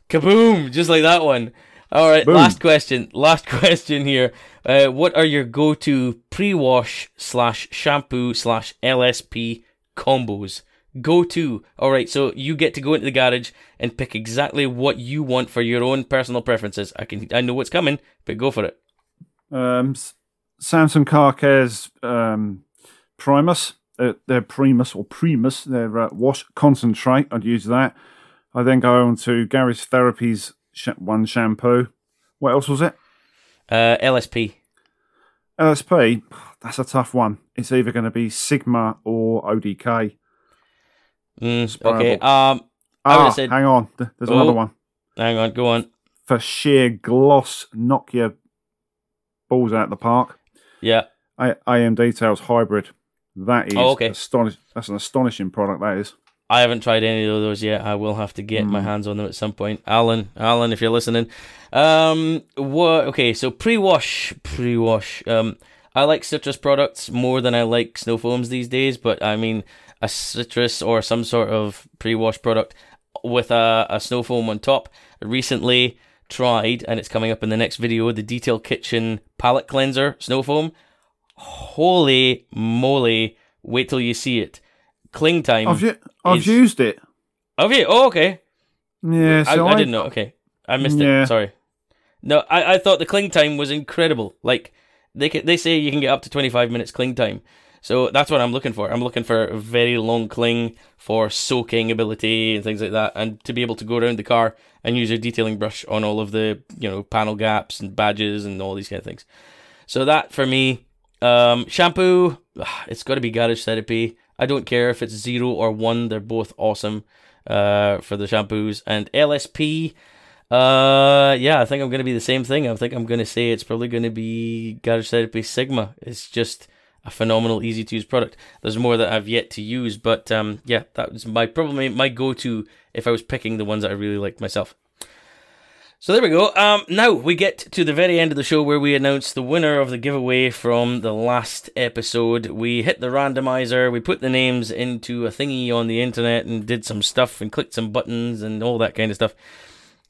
Kaboom! Just like that one. All right, Boom. last question. Last question here. Uh, what are your go-to pre-wash slash shampoo slash L S P combos? Go-to. All right, so you get to go into the garage and pick exactly what you want for your own personal preferences. I can, I know what's coming, but go for it. Um... Samson Car Care's um, Primus, uh, their Primus or Primus, their uh, wash concentrate. I'd use that. I then go on to Gary's Therapy's sh- one shampoo. What else was it? Uh, L S P. L S P. That's a tough one. It's either going to be Sigma or O D K. Mm, okay. Um, I ah, said... hang on. There's oh, another one. Hang on. Go on. For sheer gloss, knock your balls out of the park. Yeah. A M Details Hybrid. That is oh, okay. astonishing. That's an astonishing product, that is. I haven't tried any of those yet. I will have to get mm. my hands on them at some point. Alan, Alan, if you're listening. Um, what? Okay, so pre-wash. Pre-wash. Um, I like citrus products more than I like snow foams these days, but I mean, a citrus or some sort of pre-wash product with a, a snow foam on top. Recently tried, and it's coming up in the next video, the Detail Kitchen palette cleanser snow foam. Holy moly, wait till you see it. Cling time. I've, u- I've is... used it. Have you? Oh, okay. Yeah, so I, I, I didn't know. Okay. I missed yeah. it. Sorry. No, I, I thought the cling time was incredible. Like, they can, they say you can get up to twenty-five minutes cling time. So that's what I'm looking for. I'm looking for a very long cling for soaking ability and things like that, and to be able to go around the car and use your detailing brush on all of the, you know, panel gaps and badges and all these kind of things. So that for me, um, shampoo, it's got to be Garage Therapy. I don't care if it's zero or one; they're both awesome uh, for the shampoos. And L S P, uh, yeah, I think I'm going to be the same thing. I think I'm going to say it's probably going to be Garage Therapy Sigma. It's just a phenomenal, easy-to-use product. There's more that I've yet to use, but um, yeah, that was my probably my go-to if I was picking the ones that I really liked myself. So there we go. Um, now we get to the very end of the show where we announce the winner of the giveaway from the last episode. We hit the randomizer, we put the names into a thingy on the internet and did some stuff and clicked some buttons and all that kind of stuff.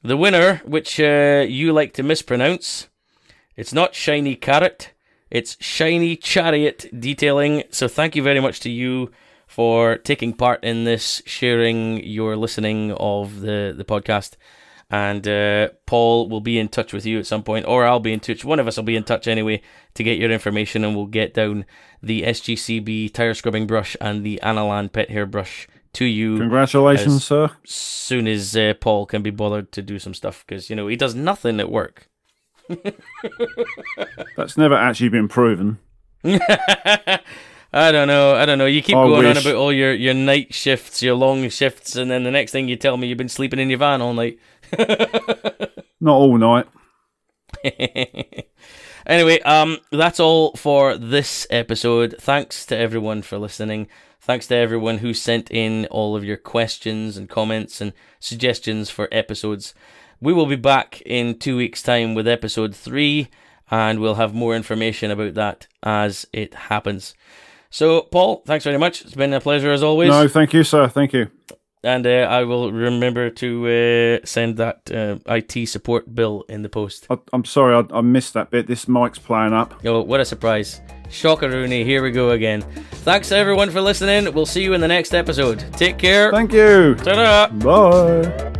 The winner, which uh, you like to mispronounce, it's not Shiny Carrot. It's Shiny Chariot Detailing. So thank you very much to you for taking part in this, sharing your listening of the, the podcast. and uh, Paul will be in touch with you at some point, or I'll be in touch. One of us will be in touch anyway to get your information, and we'll get down the S G C B tire scrubbing brush and the Analan pet hair brush to you. Congratulations, as sir. As soon as uh, Paul can be bothered to do some stuff, because, you know, he does nothing at work. That's never actually been proven. I don't know. I don't know. You keep I going wish. on about all your, your night shifts, your long shifts, and then the next thing you tell me you've been sleeping in your van all night. Not all night. Anyway, um, that's all for this episode. Thanks to everyone for listening. Thanks to everyone who sent in all of your questions and comments and suggestions for episodes. We will be back in two weeks' time with episode three, and we'll have more information about that as it happens. So, Paul, thanks very much. It's been a pleasure as always. No, thank you, sir. Thank you. And uh, I will remember to uh, send that uh, I T support bill in the post. I, I'm sorry, I, I missed that bit. This mic's playing up. Oh, what a surprise. Shockaroony, here we go again. Thanks everyone for listening. We'll see you in the next episode. Take care. Thank you. Ta-da. Bye.